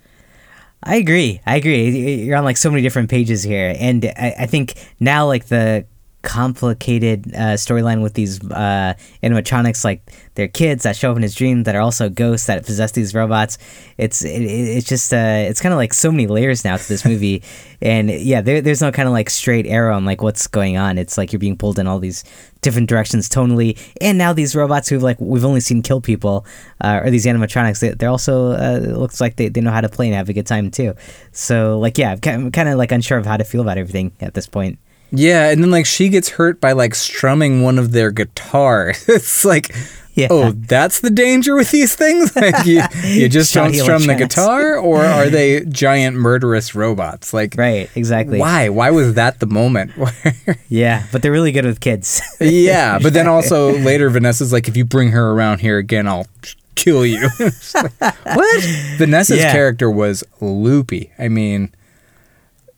I agree. I agree. You're on like so many different pages here. And I, I think now like the complicated uh, storyline with these uh, animatronics, like they're kids that show up in his dream that are also ghosts that possess these robots. It's it, it's just uh, it's kind of like so many layers now to this movie, and yeah, there, there's no kind of like straight arrow on like what's going on. It's like you're being pulled in all these different directions tonally, and now these robots who've like we've only seen kill people, uh, or these animatronics, they, they're also uh, it looks like they, they know how to play and have a good time too. So like yeah, I'm kind of like unsure of how to feel about everything at this point. Yeah, and then like she gets hurt by like strumming one of their guitars. It's like, yeah. Oh, that's the danger with these things? Like you, you just don't strum the guitar, or are they giant murderous robots? Like, right, exactly. Why? Why was that the moment? Where... Yeah, but they're really good with kids. Yeah, but then also later Vanessa's like, if you bring her around here again, I'll kill you. Like, what? Vanessa's yeah. character was loopy. I mean,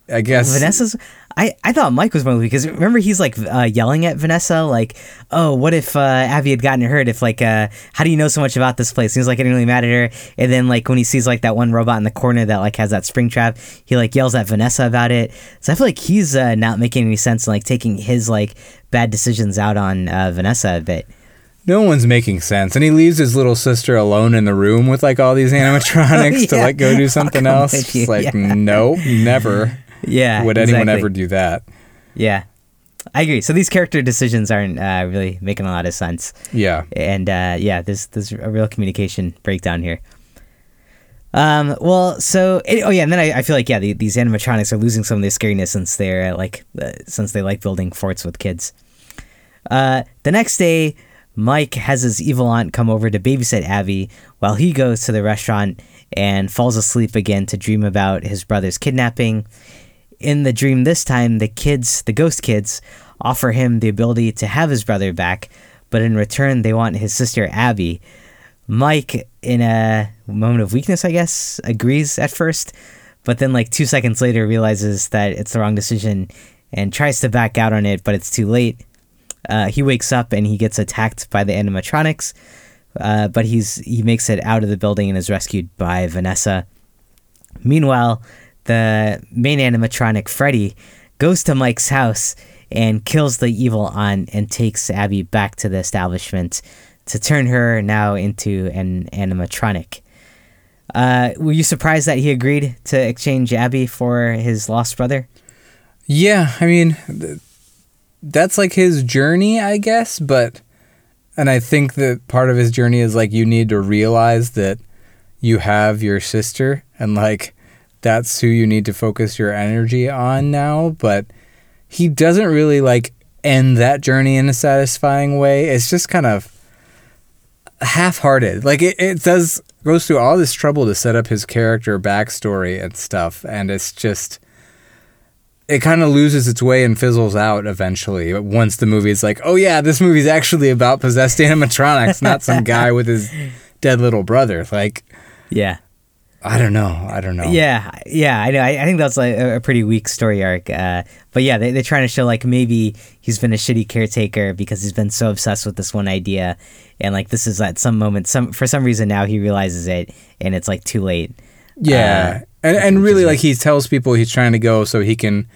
I guess... Vanessa's... I, I thought Mike was one because remember he's like uh, yelling at Vanessa like, oh, what if uh, Abby had gotten hurt? If like, uh, how do you know so much about this place? And he's like getting really mad at her. And then like when he sees like that one robot in the corner that like has that spring trap, he like yells at Vanessa about it. So I feel like he's uh, not making any sense and like taking his like bad decisions out on uh, Vanessa a bit. No one's making sense. And he leaves his little sister alone in the room with like all these animatronics oh, yeah. to like go do something else. It's like, yeah. no, never. Yeah, would anyone exactly. ever do that? Yeah, I agree. So these character decisions aren't uh, really making a lot of sense. Yeah, and uh, yeah, there's there's a real communication breakdown here. Um, well, so it, oh yeah, and then I, I feel like yeah, the, these animatronics are losing some of their scariness since they're uh, like uh, since they like building forts with kids. Uh, the next day, Mike has his evil aunt come over to babysit Abby while he goes to the restaurant and falls asleep again to dream about his brother's kidnapping. In the dream this time, the kids, the ghost kids, offer him the ability to have his brother back, but in return, they want his sister, Abby. Mike, in a moment of weakness, I guess, agrees at first, but then like two seconds later realizes that it's the wrong decision and tries to back out on it, but it's too late. Uh, he wakes up and he gets attacked by the animatronics, uh, but he's he makes it out of the building and is rescued by Vanessa. Meanwhile, the main animatronic, Freddy, goes to Mike's house and kills the evil aunt and takes Abby back to the establishment to turn her now into an animatronic. Uh, were you surprised that he agreed to exchange Abby for his lost brother? Yeah, I mean, th- that's like his journey, I guess, but... And I think that part of his journey is like you need to realize that you have your sister and like... that's who you need to focus your energy on now, but he doesn't really like end that journey in a satisfying way. It's just kind of half-hearted. Like it, it does goes through all this trouble to set up his character backstory and stuff, and it's just it kind of loses its way and fizzles out eventually. Once the movie's like, oh yeah, this movie's actually about possessed animatronics, not some guy with his dead little brother. Like, yeah. I don't know. I don't know. Yeah. Yeah. I know. I, I think that's like a, a pretty weak story arc. Uh, but yeah, they, they're trying to show like maybe he's been a shitty caretaker because he's been so obsessed with this one idea. And like this is at some moment, some for some reason now he realizes it and it's like too late. Yeah. Uh, and and really like he tells people he's trying to go so he can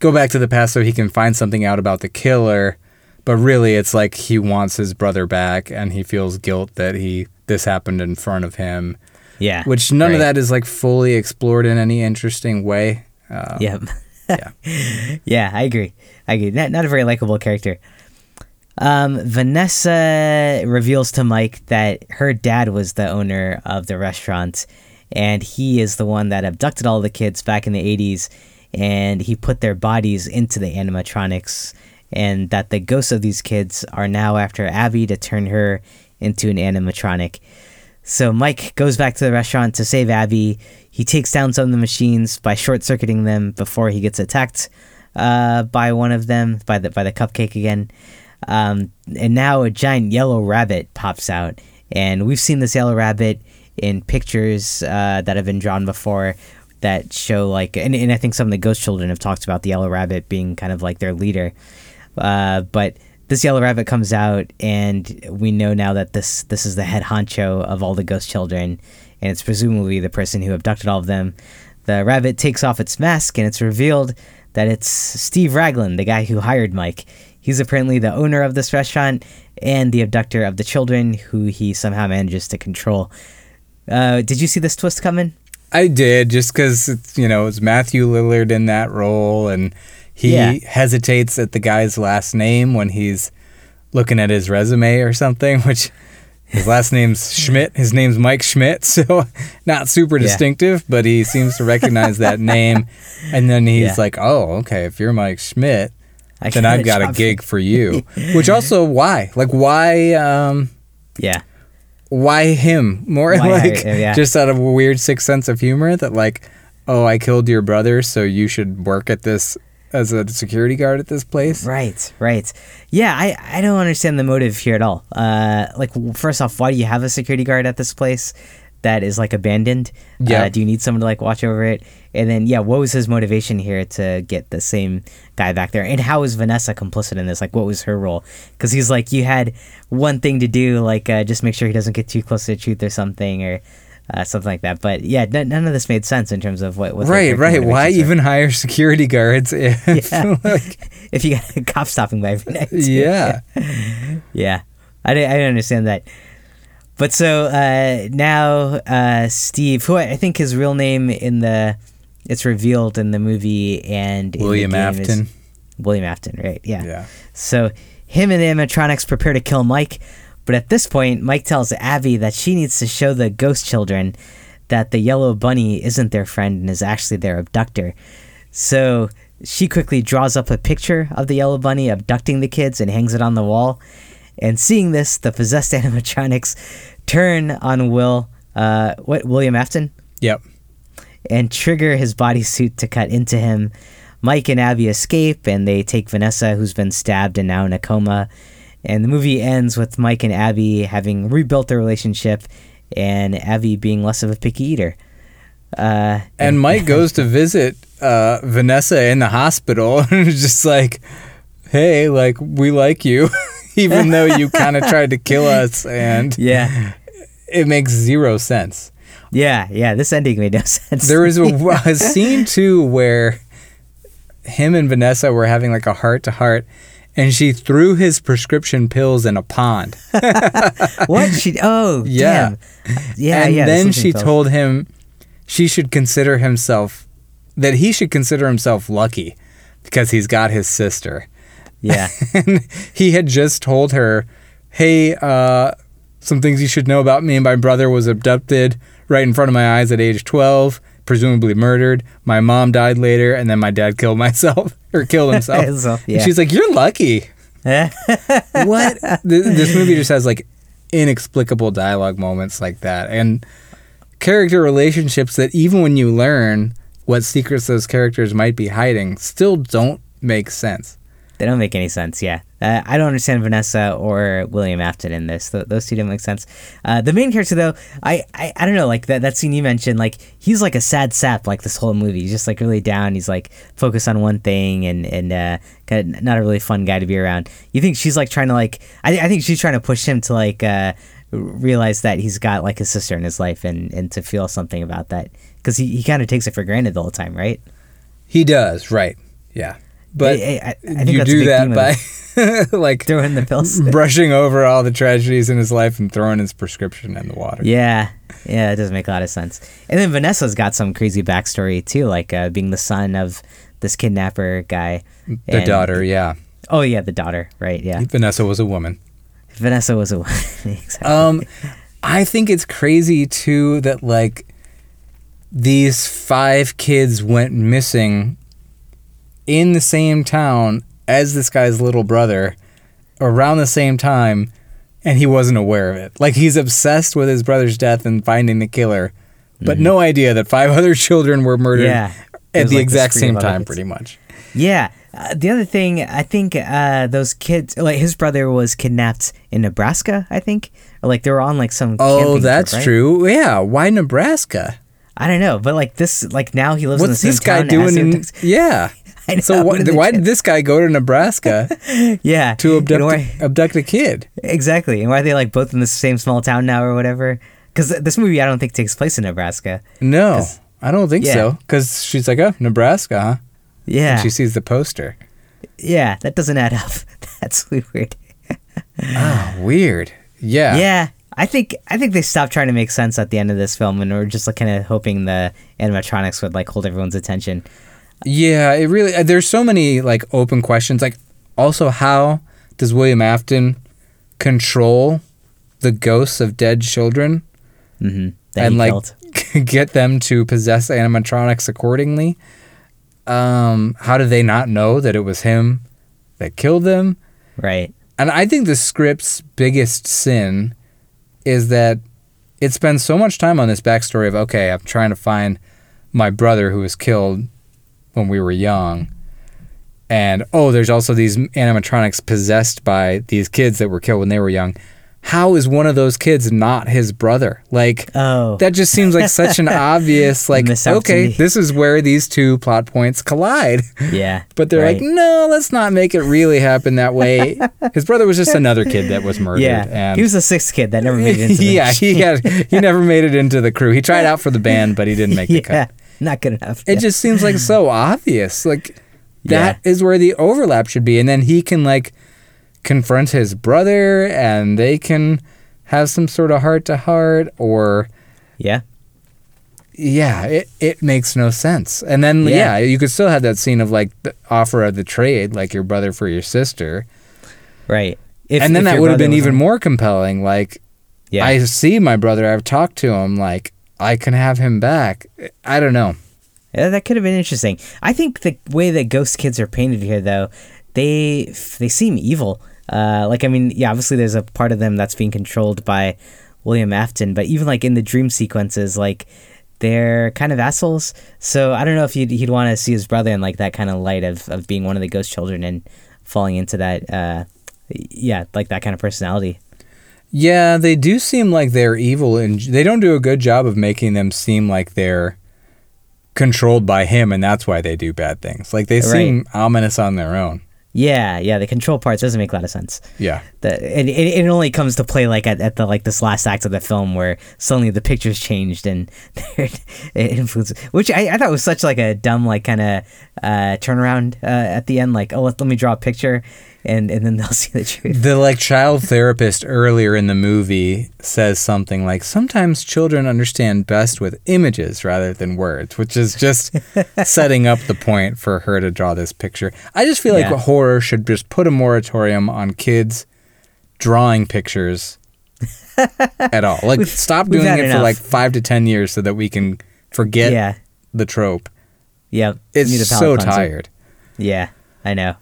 go back to the past so he can find something out about the killer. But really it's like he wants his brother back and he feels guilt that he this happened in front of him. Yeah. Which none right. of that is like fully explored in any interesting way. Um, yeah. yeah. Yeah, I agree. I agree. Not, not a very likable character. Um, Vanessa reveals to Mike that her dad was the owner of the restaurant, and he is the one that abducted all the kids back in the eighties, and he put their bodies into the animatronics, and that the ghosts of these kids are now after Abby to turn her into an animatronic. So Mike goes back to the restaurant to save Abby. He takes down some of the machines by short-circuiting them before he gets attacked uh, by one of them, by the by the cupcake again. Um, and now a giant yellow rabbit pops out, and we've seen this yellow rabbit in pictures uh, that have been drawn before that show like, and, and I think some of the ghost children have talked about the yellow rabbit being kind of like their leader. Uh, but this yellow rabbit comes out, and we know now that this, this is the head honcho of all the ghost children, and it's presumably the person who abducted all of them. The rabbit takes off its mask, and it's revealed that it's Steve Ragland, the guy who hired Mike. He's apparently the owner of this restaurant and the abductor of the children, who he somehow manages to control. Uh, did you see this twist coming? I did, just because, you know, it's Matthew Lillard in that role, and he yeah. hesitates at the guy's last name when he's looking at his resume or something, which his last name's Schmidt. His name's Mike Schmidt, so not super distinctive, yeah. but he seems to recognize that name. And then he's yeah. like, oh, okay, if you're Mike Schmidt, I then I've got a gig for you. Which also, why? Like, why... Um, yeah. Why him? More why like him, yeah. just out of a weird sixth sense of humor that like, oh, I killed your brother, so you should work at this as a security guard at this place. Right, right. Yeah, I, I don't understand the motive here at all. Uh, like, first off, why do you have a security guard at this place that is like abandoned? Yeah. Uh, do you need someone to like watch over it? And then, yeah, what was his motivation here to get the same guy back there? And how was Vanessa complicit in this? Like, what was her role? Because he's like, you had one thing to do, like, uh, just make sure he doesn't get too close to the truth or something, or uh, something like that. But, yeah, n- none of this made sense in terms of what was... Right, right. Why even hire security guards if... Yeah. like... if you got a cop stopping by every night. Yeah. yeah. I didn't, I didn't understand that. But so uh, now uh, Steve, who I think his real name in the... It's revealed in the movie and in William the game Afton. Is William Afton, right? Yeah. Yeah. So him and the animatronics prepare to kill Mike, but at this point, Mike tells Abby that she needs to show the ghost children that the yellow bunny isn't their friend and is actually their abductor. So she quickly draws up a picture of the yellow bunny abducting the kids and hangs it on the wall. And seeing this, the possessed animatronics turn on Will, uh, what, William Afton? Yep. And trigger his bodysuit to cut into him. Mike and Abby escape, and they take Vanessa, who's been stabbed and now in a coma. And the movie ends with Mike and Abby having rebuilt their relationship, and Abby being less of a picky eater. Uh, and, and Mike goes to visit uh, Vanessa in the hospital, and is just like, hey, like, we like you, even though you kind of tried to kill us, and yeah, it makes zero sense. Yeah, yeah, this ending made no sense. There was a, a scene, too, where him and Vanessa were having, like, a heart-to-heart, and she threw his prescription pills in a pond. What? She? Oh, yeah. Damn. Yeah, and yeah. And then she told him she should consider himself, that he should consider himself lucky because he's got his sister. Yeah. And he had just told her, hey, uh, some things you should know about me, and my brother was abducted right in front of my eyes at age twelve, presumably murdered. My mom died later, and then my dad killed myself, or killed himself. so, yeah. And she's like, you're lucky. What? This movie just has, like, inexplicable dialogue moments like that, and character relationships that even when you learn what secrets those characters might be hiding, still don't make sense. They don't make any sense, yeah. Uh, I don't understand Vanessa or William Afton in this. Th- those two didn't make sense. Uh, the main character, though, I, I, I don't know, like, that, that scene you mentioned, like, he's like a sad sap, like, this whole movie. He's just, like, really down. He's, like, focused on one thing and, and uh, kind of not a really fun guy to be around. You think she's, like, trying to, like... I, th- I think she's trying to push him to, like, uh, realize that he's got, like, a sister in his life and, and to feel something about that. Because he, he kind of takes it for granted the whole time, right? He does, right. Yeah. But I, I, I think you that's do that by... like throwing the pill stick, brushing over all the tragedies in his life and throwing his prescription in the water. Yeah, yeah, it doesn't make a lot of sense. And then Vanessa's got some crazy backstory too, like uh, being the son of this kidnapper guy. The and, daughter, yeah. Oh yeah, the daughter, right? Yeah. Vanessa was a woman. Vanessa was a woman. Exactly. Um, I think it's crazy too that like these five kids went missing in the same town as this guy's little brother around the same time, and he wasn't aware of it. Like, he's obsessed with his brother's death and finding the killer, but mm-hmm. no idea that five other children were murdered yeah. at the like exact the same time, pretty much. Yeah. Uh, the other thing, I think uh, those kids, like, his brother was kidnapped in Nebraska, I think. Or, like, they were on, like, some oh, camping that's trip, right? true. Yeah. Why Nebraska? I don't know. But, like, this, like, now he lives What's in the same this guy town doing in, yeah. Know, so why, why did this guy go to Nebraska yeah, to abduct, why, abduct a kid? Exactly. And why are they like both in the same small town now or whatever? Because this movie I don't think takes place in Nebraska. No, I don't think yeah. so. Because she's like, oh, Nebraska, huh? Yeah. And she sees the poster. Yeah, that doesn't add up. That's weird. oh, weird. Yeah. Yeah. I think I think they stopped trying to make sense at the end of this film and were just like kind of hoping the animatronics would like hold everyone's attention. Yeah, it really, there's so many like open questions. Like, also, how does William Afton control the ghosts of dead children mm-hmm. that and like get them to possess animatronics accordingly? Um, how do they not know that it was him that killed them? Right. And I think the script's biggest sin is that it spends so much time on this backstory of, okay, I'm trying to find my brother who was killed when we were young, and oh, there's also these animatronics possessed by these kids that were killed when they were young. How is one of those kids not his brother? Like, oh. that just seems like such an obvious, like, okay, this is where these two plot points collide. Yeah. But they're right. like, no, let's not make it really happen that way. His brother was just another kid that was murdered. Yeah. And he was the sixth kid that never made it into the yeah, he had, he never made it into the crew. He tried out for the band, but he didn't make yeah. the cut. Not good enough. It yeah. just seems like so obvious. Like, that yeah. is where the overlap should be. And then he can, like, confront his brother, and they can have some sort of heart-to-heart, or... Yeah. Yeah, it, it makes no sense. And then, yeah. yeah, you could still have that scene of, like, the offer of the trade, like your brother for your sister. Right. If, and then if that would have been even on. more compelling. Like, yeah. I see my brother, I've talked to him, like... I can have him back. I don't know. Yeah, that could have been interesting. I think the way that ghost kids are painted here, though, they they seem evil. Uh, like, I mean, yeah, obviously there's a part of them that's being controlled by William Afton, but even, like, in the dream sequences, like, they're kind of assholes. So I don't know if he'd, he'd want to see his brother in, like, that kind of light of, of being one of the ghost children and falling into that, uh, yeah, like, that kind of personality. Yeah, they do seem like they're evil, and they don't do a good job of making them seem like they're controlled by him, and that's why they do bad things. Like, they right. seem ominous on their own. Yeah, yeah, the control part doesn't make a lot of sense. Yeah. The, it, it, it only comes to play, like, at, at the like this last act of the film where suddenly the picture's changed, and it influences... Which I, I thought was such, like, a dumb, like, kind of uh, turnaround uh, at the end. Like, oh, let, let me draw a picture... And and then they'll see the truth. The, like, child therapist earlier in the movie says something like, sometimes children understand best with images rather than words, which is just setting up the point for her to draw this picture. I just feel yeah. like horror should just put a moratorium on kids drawing pictures at all. Like, we've, stop doing it enough. for, like, five to ten years so that we can forget yeah. the trope. Yeah. It's so concert. tired. Yeah, I know.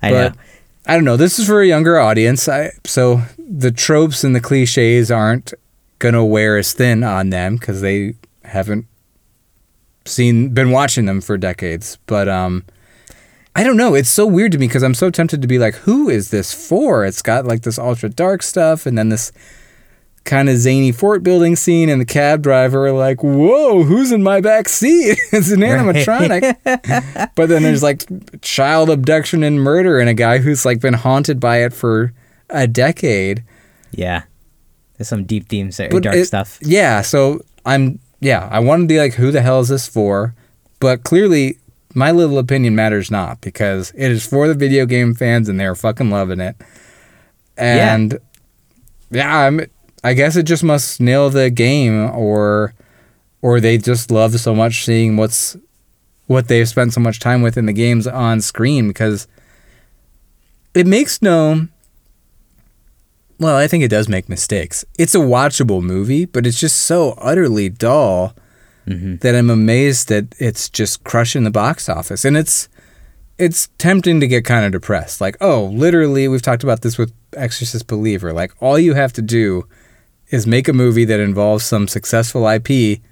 I but, know. I don't know. This is for a younger audience, I, so the tropes and the cliches aren't going to wear as thin on them because they haven't seen, been watching them for decades. But um, I don't know. It's so weird to me because I'm so tempted to be like, who is this for? It's got like this ultra dark stuff and then this kind of zany fort building scene and the cab driver like, whoa, who's in my back seat? It's an animatronic. Right. But then there's like child abduction and murder and a guy who's like been haunted by it for a decade. Yeah. There's some deep themes there, dark it, stuff. Yeah. So I'm, yeah, I wanted to be like, who the hell is this for? But clearly My little opinion matters not, because it is for the video game fans and they're fucking loving it. And yeah, yeah I'm, I guess it just must nail the game, or or they just love so much seeing what's what they've spent so much time with in the games on screen, because it makes no... Well, I think it does make mistakes. It's a watchable movie, but it's just so utterly dull mm-hmm. that I'm amazed that it's just crushing the box office. And it's it's tempting to get kind of depressed. Like, oh, literally, we've talked about this with Exorcist Believer. Like, all you have to do is make a movie that involves some successful I P,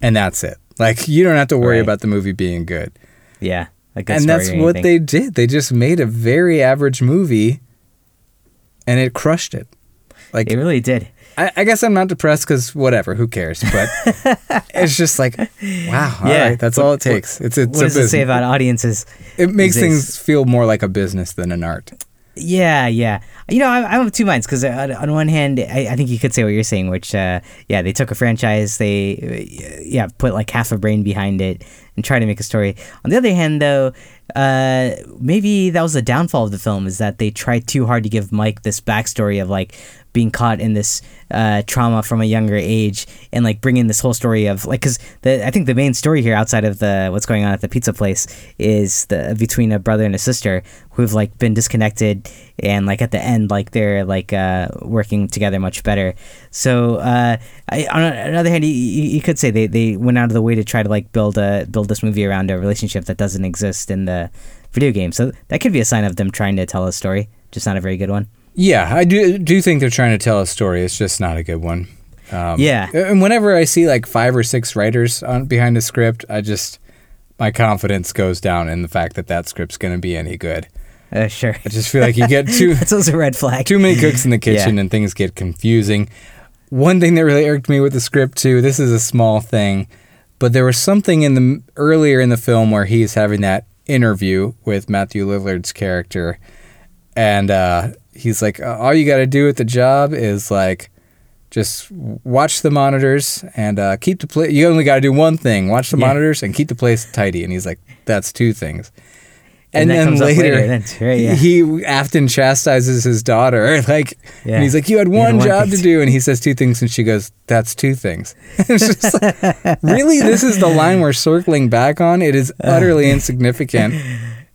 and that's it. Like, you don't have to worry right. about the movie being good. Yeah. Like and that's what they did. They just made a very average movie, and it crushed it. Like, it really did. I, I guess I'm not depressed because whatever, who cares? But it's just like, wow, all yeah. right, that's what, all it takes. What, it's, it's what does business. It say about audiences? It makes exists. things feel more like a business than an art. Yeah, yeah. You know, I'm, I'm of two minds, because on one hand, I, I think you could say what you're saying, which, uh, yeah, they took a franchise, they, yeah, put like half a brain behind it and tried to make a story. On the other hand, though, uh, maybe that was the downfall of the film, is that they tried too hard to give Mike this backstory of like being caught in this uh, trauma from a younger age, and like bring in this whole story of like, because I think the main story here, outside of the what's going on at the pizza place, is the between a brother and a sister who've like been disconnected, and like at the end, like they're like uh, working together much better. So uh, I, on another hand, you, you could say they, they went out of the way to try to like build a build this movie around a relationship that doesn't exist in the video game. So that could be a sign of them trying to tell a story, just not a very good one. Yeah, I do do think they're trying to tell a story. It's just not a good one. Um, yeah. And whenever I see like five or six writers on behind a script, I just, my confidence goes down in the fact that that script's going to be any good. Uh, sure. I just feel like you get too... That's also a red flag. Too many cooks in the kitchen yeah. and things get confusing. One thing that really irked me with the script too, this is a small thing, but there was something in the earlier in the film where he's having that interview with Matthew Lillard's character, and... uh he's like, all you got to do at the job is like, just watch the monitors and uh, keep the place. You only got to do one thing: watch the yeah. monitors and keep the place tidy. And he's like, that's two things. And, and then comes later, later. That's right, yeah. he Afton chastises his daughter. Like, yeah. and he's like, you had one, one job to do, and he says two things, and she goes, that's two things. It's just like, really, this is the line we're circling back on. It is utterly uh. insignificant.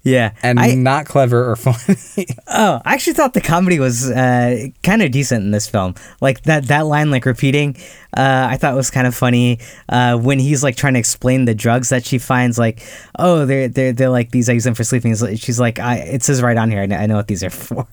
Yeah. And I, not clever or funny. Oh, I actually thought the comedy was uh, kind of decent in this film. Like that, that line, like repeating, uh, I thought was kind of funny. Uh, when he's like trying to explain the drugs that she finds, like, oh, they're, they're, they're like these I use them for sleeping. She's like, I, it says right on here, I know, I know what these are for.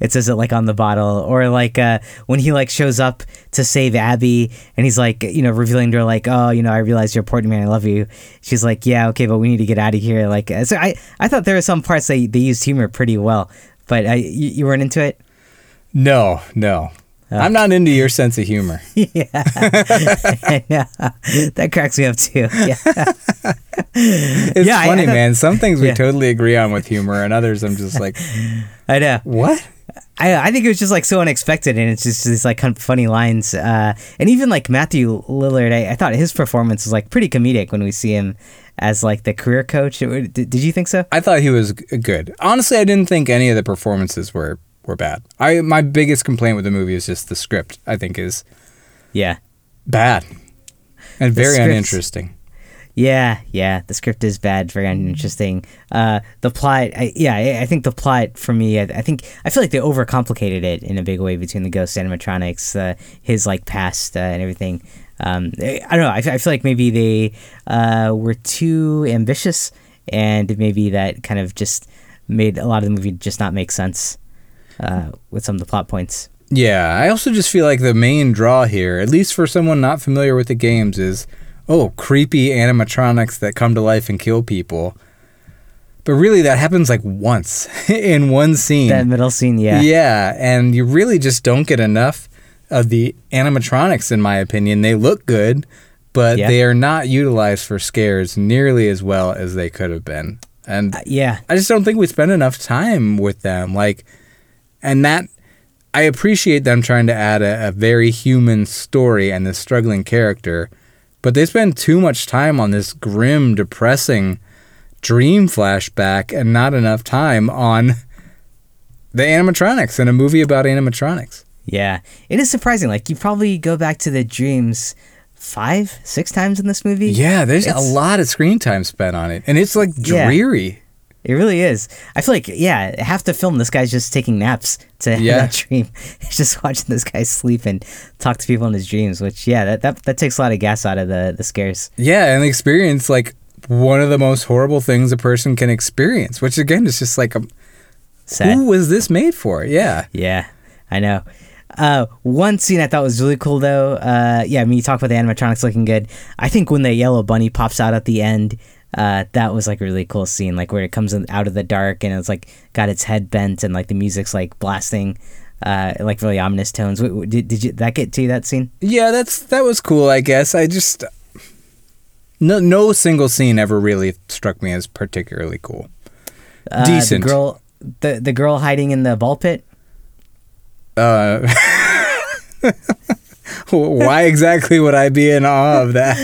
It says it like on the bottle. Or like uh, when he like shows up to save Abby and he's like, you know, revealing to her, like, oh, you know, I realize you're important to me and I love you. She's like, yeah, okay, but we need to get out of here. Like, so I, I thought there were some parts that they used humor pretty well, but uh, you, you weren't into it? No, no. Oh. I'm not into your sense of humor. yeah. yeah. That cracks me up too. Yeah. It's yeah, funny, I, I thought, man. Some things we yeah. totally agree on with humor, and others I'm just like, I know. What? I I think it was just like so unexpected, and it's just these like kind of funny lines. Uh, and even like Matthew Lillard, I, I thought his performance was like pretty comedic when we see him as like the career coach. It, did, did you think so? I thought he was good. Honestly, I didn't think any of the performances were were bad. I my biggest complaint with the movie is just the script. I think is yeah bad and the very script. uninteresting. Yeah, yeah, the script is bad, very uninteresting. Uh, the plot, I, yeah, I, I think the plot for me, I, I think, I feel like they overcomplicated it in a big way between the ghost animatronics, uh, his like past uh, and everything. Um, I, I don't know, I, I feel like maybe they uh, were too ambitious, and maybe that kind of just made a lot of the movie just not make sense uh, with some of the plot points. Yeah, I also just feel like the main draw here, at least for someone not familiar with the games, is... oh, creepy animatronics that come to life and kill people. But really, that happens like once in one scene. That middle scene, yeah. Yeah, and you really just don't get enough of the animatronics, in my opinion. They look good, but yeah. they are not utilized for scares nearly as well as they could have been. And uh, yeah. I just don't think we spend enough time with them. Like, and that... I appreciate them trying to add a, a very human story and this struggling character... but they spend too much time on this grim, depressing dream flashback and not enough time on the animatronics in a movie about animatronics. Yeah, it is surprising. Like, you probably go back to the dreams five, six times in this movie. Yeah, there's it's, a lot of screen time spent on it, and it's like dreary. Yeah. It really is. I feel like, yeah, half the film, this guy's just taking naps to have yeah. that dream. He's just watching this guy sleep and talk to people in his dreams, which, yeah, that, that, that takes a lot of gas out of the, the scares. Yeah, and the experience, like, one of the most horrible things a person can experience, which, again, is just like, a, sad. Who was this made for? Yeah. Yeah, I know. Uh, one scene I thought was really cool, though, uh, yeah, I mean, you talk about the animatronics looking good. I think when the yellow bunny pops out at the end, Uh, that was like a really cool scene, like where it comes in, out of the dark, and it's like got its head bent, and like the music's like blasting, uh, like really ominous tones. Wait, did did you, that get to you, that scene? Yeah, that's that was cool. I guess I just no no single scene ever really struck me as particularly cool. Uh, Decent. The girl, the the girl hiding in the ball pit. Uh, why exactly would I be in awe of that?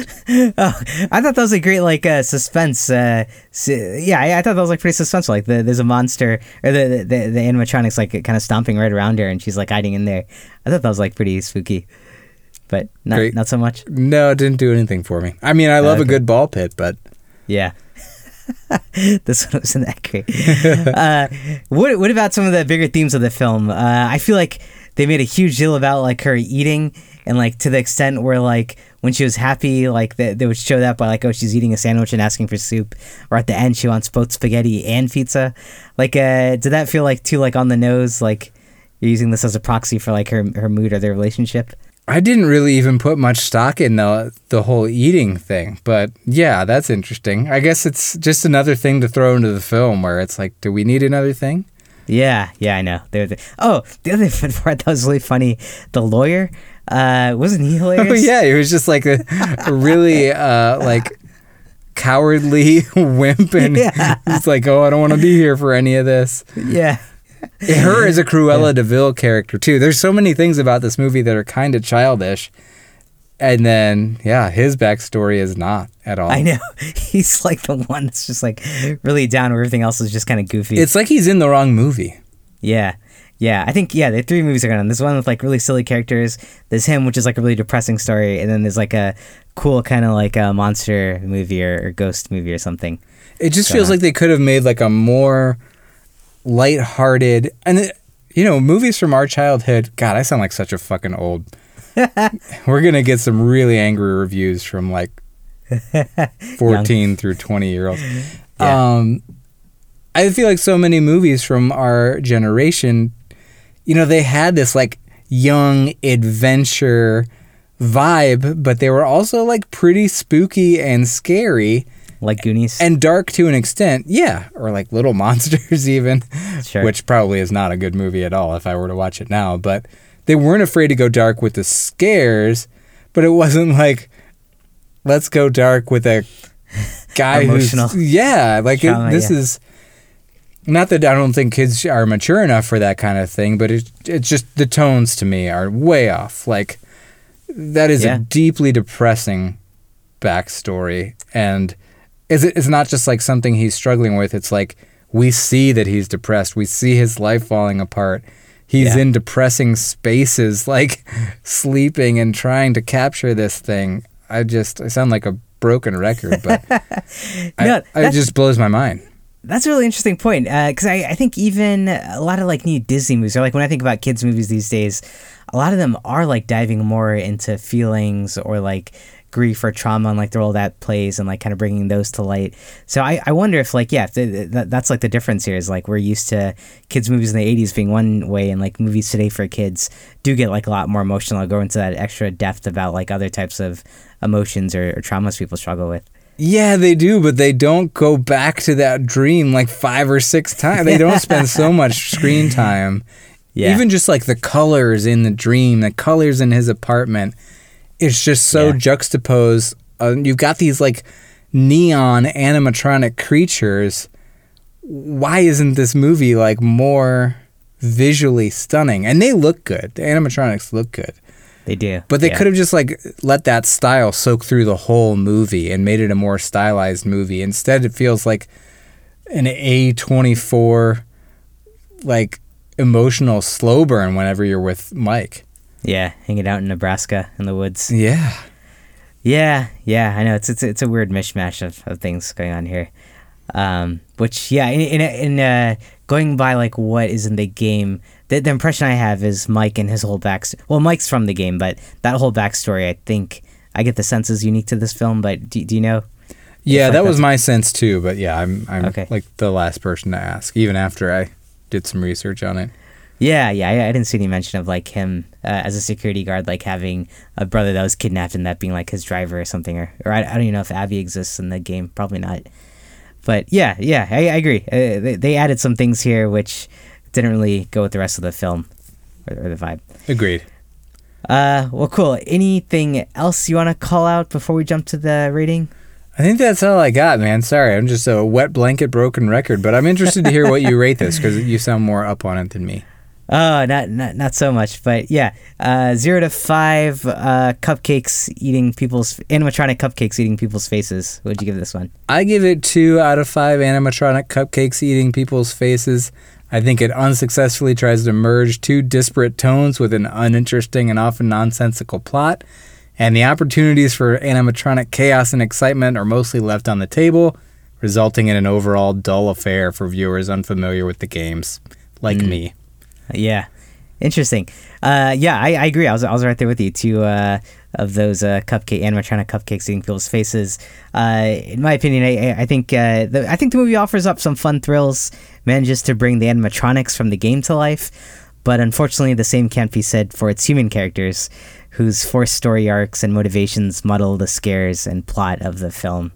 Oh, I thought that was a great, like, uh, suspense. Uh, su- yeah, I, I thought that was, like, pretty suspenseful. Like, the, there's a monster, or the, the, the, the animatronics, like, kind of stomping right around her, and she's, like, hiding in there. I thought that was, like, pretty spooky. But not great. Not so much. No, it didn't do anything for me. I mean, I love uh, okay. a good ball pit, but... Yeah. This one wasn't that great. uh, what, what about some of the bigger themes of the film? Uh, I feel like they made a huge deal about, like, her eating, and, like, to the extent where, like, when she was happy, like, they, they would show that by, like, oh, she's eating a sandwich and asking for soup. Or at the end, she wants both spaghetti and pizza. Like, uh, did that feel, like, too, like, on the nose? Like, you're using this as a proxy for, like, her her mood or their relationship? I didn't really even put much stock in the, the whole eating thing. But, yeah, that's interesting. I guess it's just another thing to throw into the film where it's like, do we need another thing? Yeah, yeah, I know. They're the... Oh, the other part that was really funny, the lawyer... Uh, wasn't he hilarious? Oh yeah, he was just like a, a really uh like cowardly wimp, and yeah. he's like, oh, I don't want to be here for any of this. Yeah, her as a Cruella yeah. DeVille character too. There's so many things about this movie that are kind of childish, and then yeah, his backstory is not at all. I know, he's like the one that's just like really down, where everything else is just kind of goofy. It's like he's in the wrong movie. Yeah. Yeah, I think, yeah, the three movies are going on. There's one with, like, really silly characters. There's him, which is, like, a really depressing story. And then there's, like, a cool kind of, like, a monster movie or, or ghost movie or something. It just feels on. Like they could have made, like, a more lighthearted... And, it, you know, movies from our childhood... God, I sound like such a fucking old... We're going to get some really angry reviews from, like, fourteen through twenty-year-olds. Yeah. Um, I feel like so many movies from our generation... You know, they had this, like, young adventure vibe, but they were also, like, pretty spooky and scary. Like Goonies. And dark to an extent, yeah. Or, like, Little Monsters, even. Sure. Which probably is not a good movie at all if I were to watch it now. But they weren't afraid to go dark with the scares, but it wasn't like, let's go dark with a guy emotional. Who's... Yeah, like, trauma, it, this yeah. is... Not that I don't think kids are mature enough for that kind of thing, but it, it's just the tones to me are way off. Like, that is yeah. a deeply depressing backstory. And is it, it's not just like something he's struggling with. It's like we see that he's depressed. We see his life falling apart. He's yeah. in depressing spaces, like sleeping and trying to capture this thing. I just I sound like a broken record, but no, I, it just blows my mind. That's a really interesting point, because uh, I, I think even a lot of, like, new Disney movies, or, like, when I think about kids' movies these days, a lot of them are, like, diving more into feelings or, like, grief or trauma and, like, the role that plays and, like, kind of bringing those to light. So I, I wonder if, like, yeah, if th- th- that's, like, the difference here is, like, we're used to kids' movies in the eighties being one way, and, like, movies today for kids do get, like, a lot more emotional and go into that extra depth about, like, other types of emotions or, or traumas people struggle with. Yeah, they do, but they don't go back to that dream like five or six times. They don't spend so much screen time. Yeah. Even just like the colors in the dream, the colors in his apartment, it's just so yeah. juxtaposed. Uh, you've got these like neon animatronic creatures. Why isn't this movie like more visually stunning? And they look good. The animatronics look good. They do. But they yeah. could have just, like, let that style soak through the whole movie and made it a more stylized movie. Instead, it feels like an A twenty-four like emotional slow burn whenever you're with Mike. Yeah, hanging out in Nebraska in the woods. Yeah. Yeah, yeah, I know. It's it's it's a weird mishmash of, of things going on here. Um, which, yeah, in, in, in uh, going by, like, what is in the game, the, the impression I have is Mike and his whole backstory. Well, Mike's from the game, but that whole backstory, I think, I get the sense is unique to this film, but do, do you know? Yeah, that was my sense, too, but yeah, I'm, I'm okay. like, the last person to ask, even after I did some research on it. Yeah, yeah, I didn't see any mention of, like, him uh, as a security guard, like, having a brother that was kidnapped and that being, like, his driver or something. Or, or I, I don't even know if Abby exists in the game. Probably not. But, yeah, yeah, I, I agree. Uh, they, they added some things here which didn't really go with the rest of the film or, or the vibe. Agreed. Uh, well, cool. Anything else you want to call out before we jump to the rating? I think that's all I got, man. Sorry, I'm just a wet blanket broken record. But I'm interested to hear what you rate this because you sound more up on it than me. Oh, not not not so much, but yeah, uh, zero to five uh, cupcakes eating people's animatronic cupcakes eating people's faces. What would you give this one? I give it two out of five animatronic cupcakes eating people's faces. I think it unsuccessfully tries to merge two disparate tones with an uninteresting and often nonsensical plot, and the opportunities for animatronic chaos and excitement are mostly left on the table, resulting in an overall dull affair for viewers unfamiliar with the games, like mm. me. Yeah, interesting. Uh, yeah, I, I agree. I was I was right there with you. Two uh, of those uh, cupcake animatronic cupcakes eating people's faces. Uh, in my opinion, I I think uh, the, I think the movie offers up some fun thrills, manages to bring the animatronics from the game to life, but unfortunately, the same can't be said for its human characters, whose forced story arcs and motivations muddle the scares and plot of the film.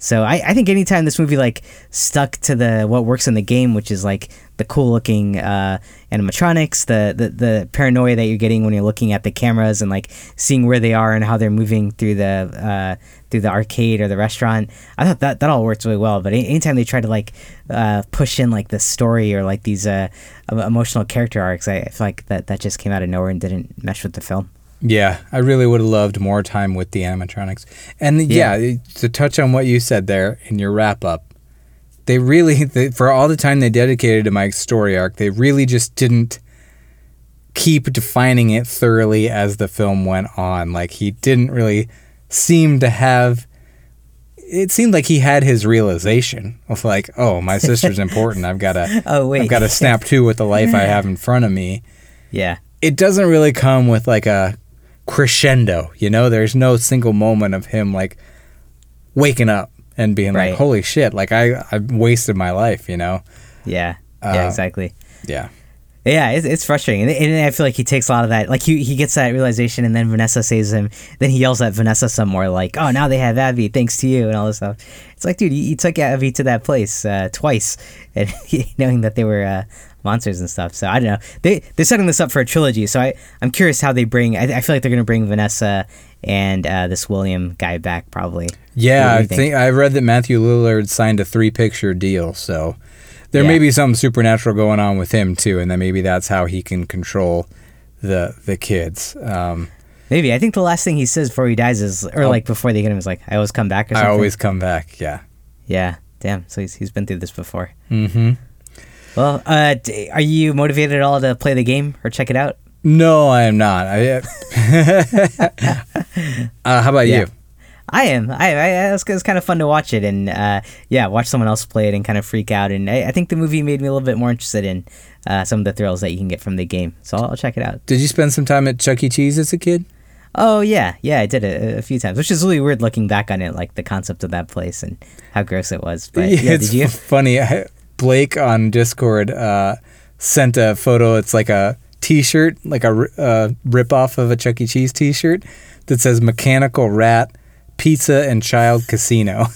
So I, I think anytime this movie like stuck to the what works in the game, which is like the cool looking uh, animatronics, the, the the paranoia that you're getting when you're looking at the cameras and like seeing where they are and how they're moving through the uh, through the arcade or the restaurant. I thought that, that all worked really well. But anytime they try to like uh, push in like the story or like these uh, emotional character arcs, I feel like that that just came out of nowhere and didn't mesh with the film. Yeah, I really would have loved more time with the animatronics. And yeah, yeah to touch on what you said there in your wrap-up, they really, they, for all the time they dedicated to Mike's story arc, they really just didn't keep defining it thoroughly as the film went on. Like, he didn't really seem to have... It seemed like he had his realization of like, oh, my sister's important. I've got to oh, I've got to snap to with the life I have in front of me. Yeah. It doesn't really come with like a... crescendo, you know, there's no single moment of him like waking up and being right. like, holy shit, like I, I wasted my life, you know? Yeah. Uh, yeah, exactly. Yeah. Yeah, it's, it's frustrating. And, and I feel like he takes a lot of that. Like, he, he gets that realization, and then Vanessa saves him. Then he yells at Vanessa some more, like, oh, now they have Abby, thanks to you, and all this stuff. It's like, dude, you, you took Abby to that place uh, twice, and knowing that they were uh, monsters and stuff. So, I don't know. They, they're setting this up for a trilogy, so I, I'm curious how they bring... I, I feel like they're going to bring Vanessa and uh, this William guy back, probably. Yeah, I think? think I read that Matthew Lillard signed a three-picture deal, so... There yeah. may be something supernatural going on with him too, and then maybe that's how he can control the the kids. Um, maybe I think the last thing he says before he dies is, or I'll, like before they get him, is like, "I always come back." Or something. I always come back. Yeah. Yeah. Damn. So he's he's been through this before. Mm-hmm. Well, uh, d- are you motivated at all to play the game or check it out? No, I am not. I, uh, how about yeah. you? I am. I, I it's, it's kind of fun to watch it and uh, yeah, watch someone else play it and kind of freak out. And I, I think the movie made me a little bit more interested in uh, some of the thrills that you can get from the game. So I'll, I'll check it out. Did you spend some time at Chuck E. Cheese as a kid? Oh yeah, yeah, I did it a few times, which is really weird looking back on it, like the concept of that place and how gross it was. But yeah, yeah it's did you? funny. I, Blake on Discord uh, sent a photo. It's like a T-shirt, like a uh, rip off of a Chuck E. Cheese T-shirt that says "Mechanical Rat." Pizza and Child Casino.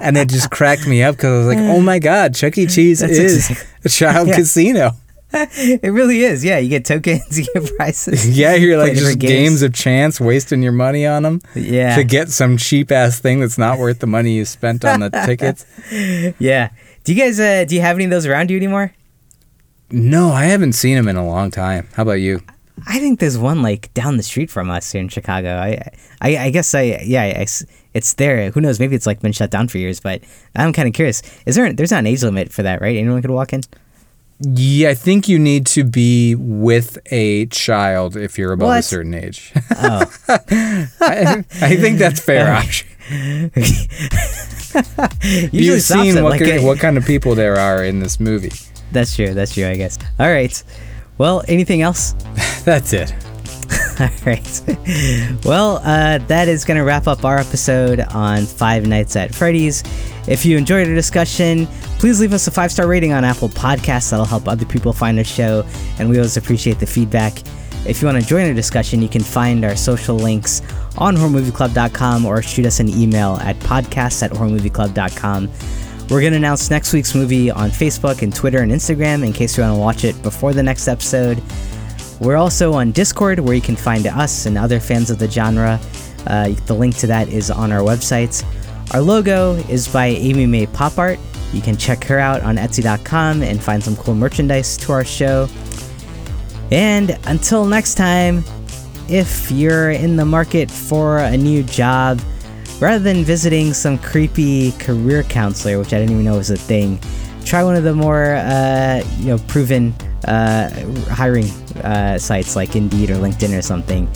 And it just cracked me up because I was like, oh my God, Chuck E. Cheese That's is exactly. a child yeah. casino. It really is. Yeah, you get tokens, you get prizes. Yeah, you're like just games. games of chance, wasting your money on them yeah. to get some cheap ass thing that's not worth the money you spent on the tickets. Yeah. Do you guys, uh, do you have any of those around you anymore? No, I haven't seen them in a long time. How about you? I think there's one like down the street from us here in Chicago. I, I, I guess I, yeah, I, it's there. Who knows? Maybe it's like been shut down for years. But I'm kind of curious. Is there? There's not an age limit for that, right? Anyone could walk in. Yeah, I think you need to be with a child if you're above what? a certain age. Oh, I, I think that's fair, Osh. You've seen what, like a... what kind of people there are in this movie. That's true. That's true. I guess. All right. Well, anything else? That's it. All right. Well, uh, that is going to wrap up our episode on Five Nights at Freddy's. If you enjoyed our discussion, please leave us a five-star rating on Apple Podcasts. That'll help other people find our show, and we always appreciate the feedback. If you want to join our discussion, you can find our social links on horror movie club dot com or shoot us an email at podcasts at horror movie club dot com. We're going to announce next week's movie on Facebook and Twitter and Instagram in case you want to watch it before the next episode. We're also on Discord, where you can find us and other fans of the genre. Uh, the link to that is on our website. Our logo is by Amy Mae Pop Art. You can check her out on Etsy dot com and find some cool merchandise to our show. And until next time, if you're in the market for a new job, rather than visiting some creepy career counselor, which I didn't even know was a thing, try one of the more uh, you know, proven uh, hiring uh, sites like Indeed or LinkedIn or something.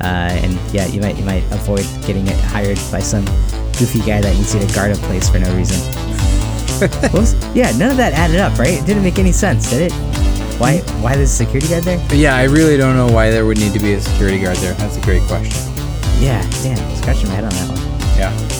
Uh, and yeah, you might you might avoid getting it hired by some goofy guy that needs you to guard a place for no reason. was, yeah, none of that added up, right? It didn't make any sense, did it? Why why there's a security guard there? Yeah, I really don't know why there would need to be a security guard there. That's a great question. Yeah, damn, scratching my head on that one. Yeah.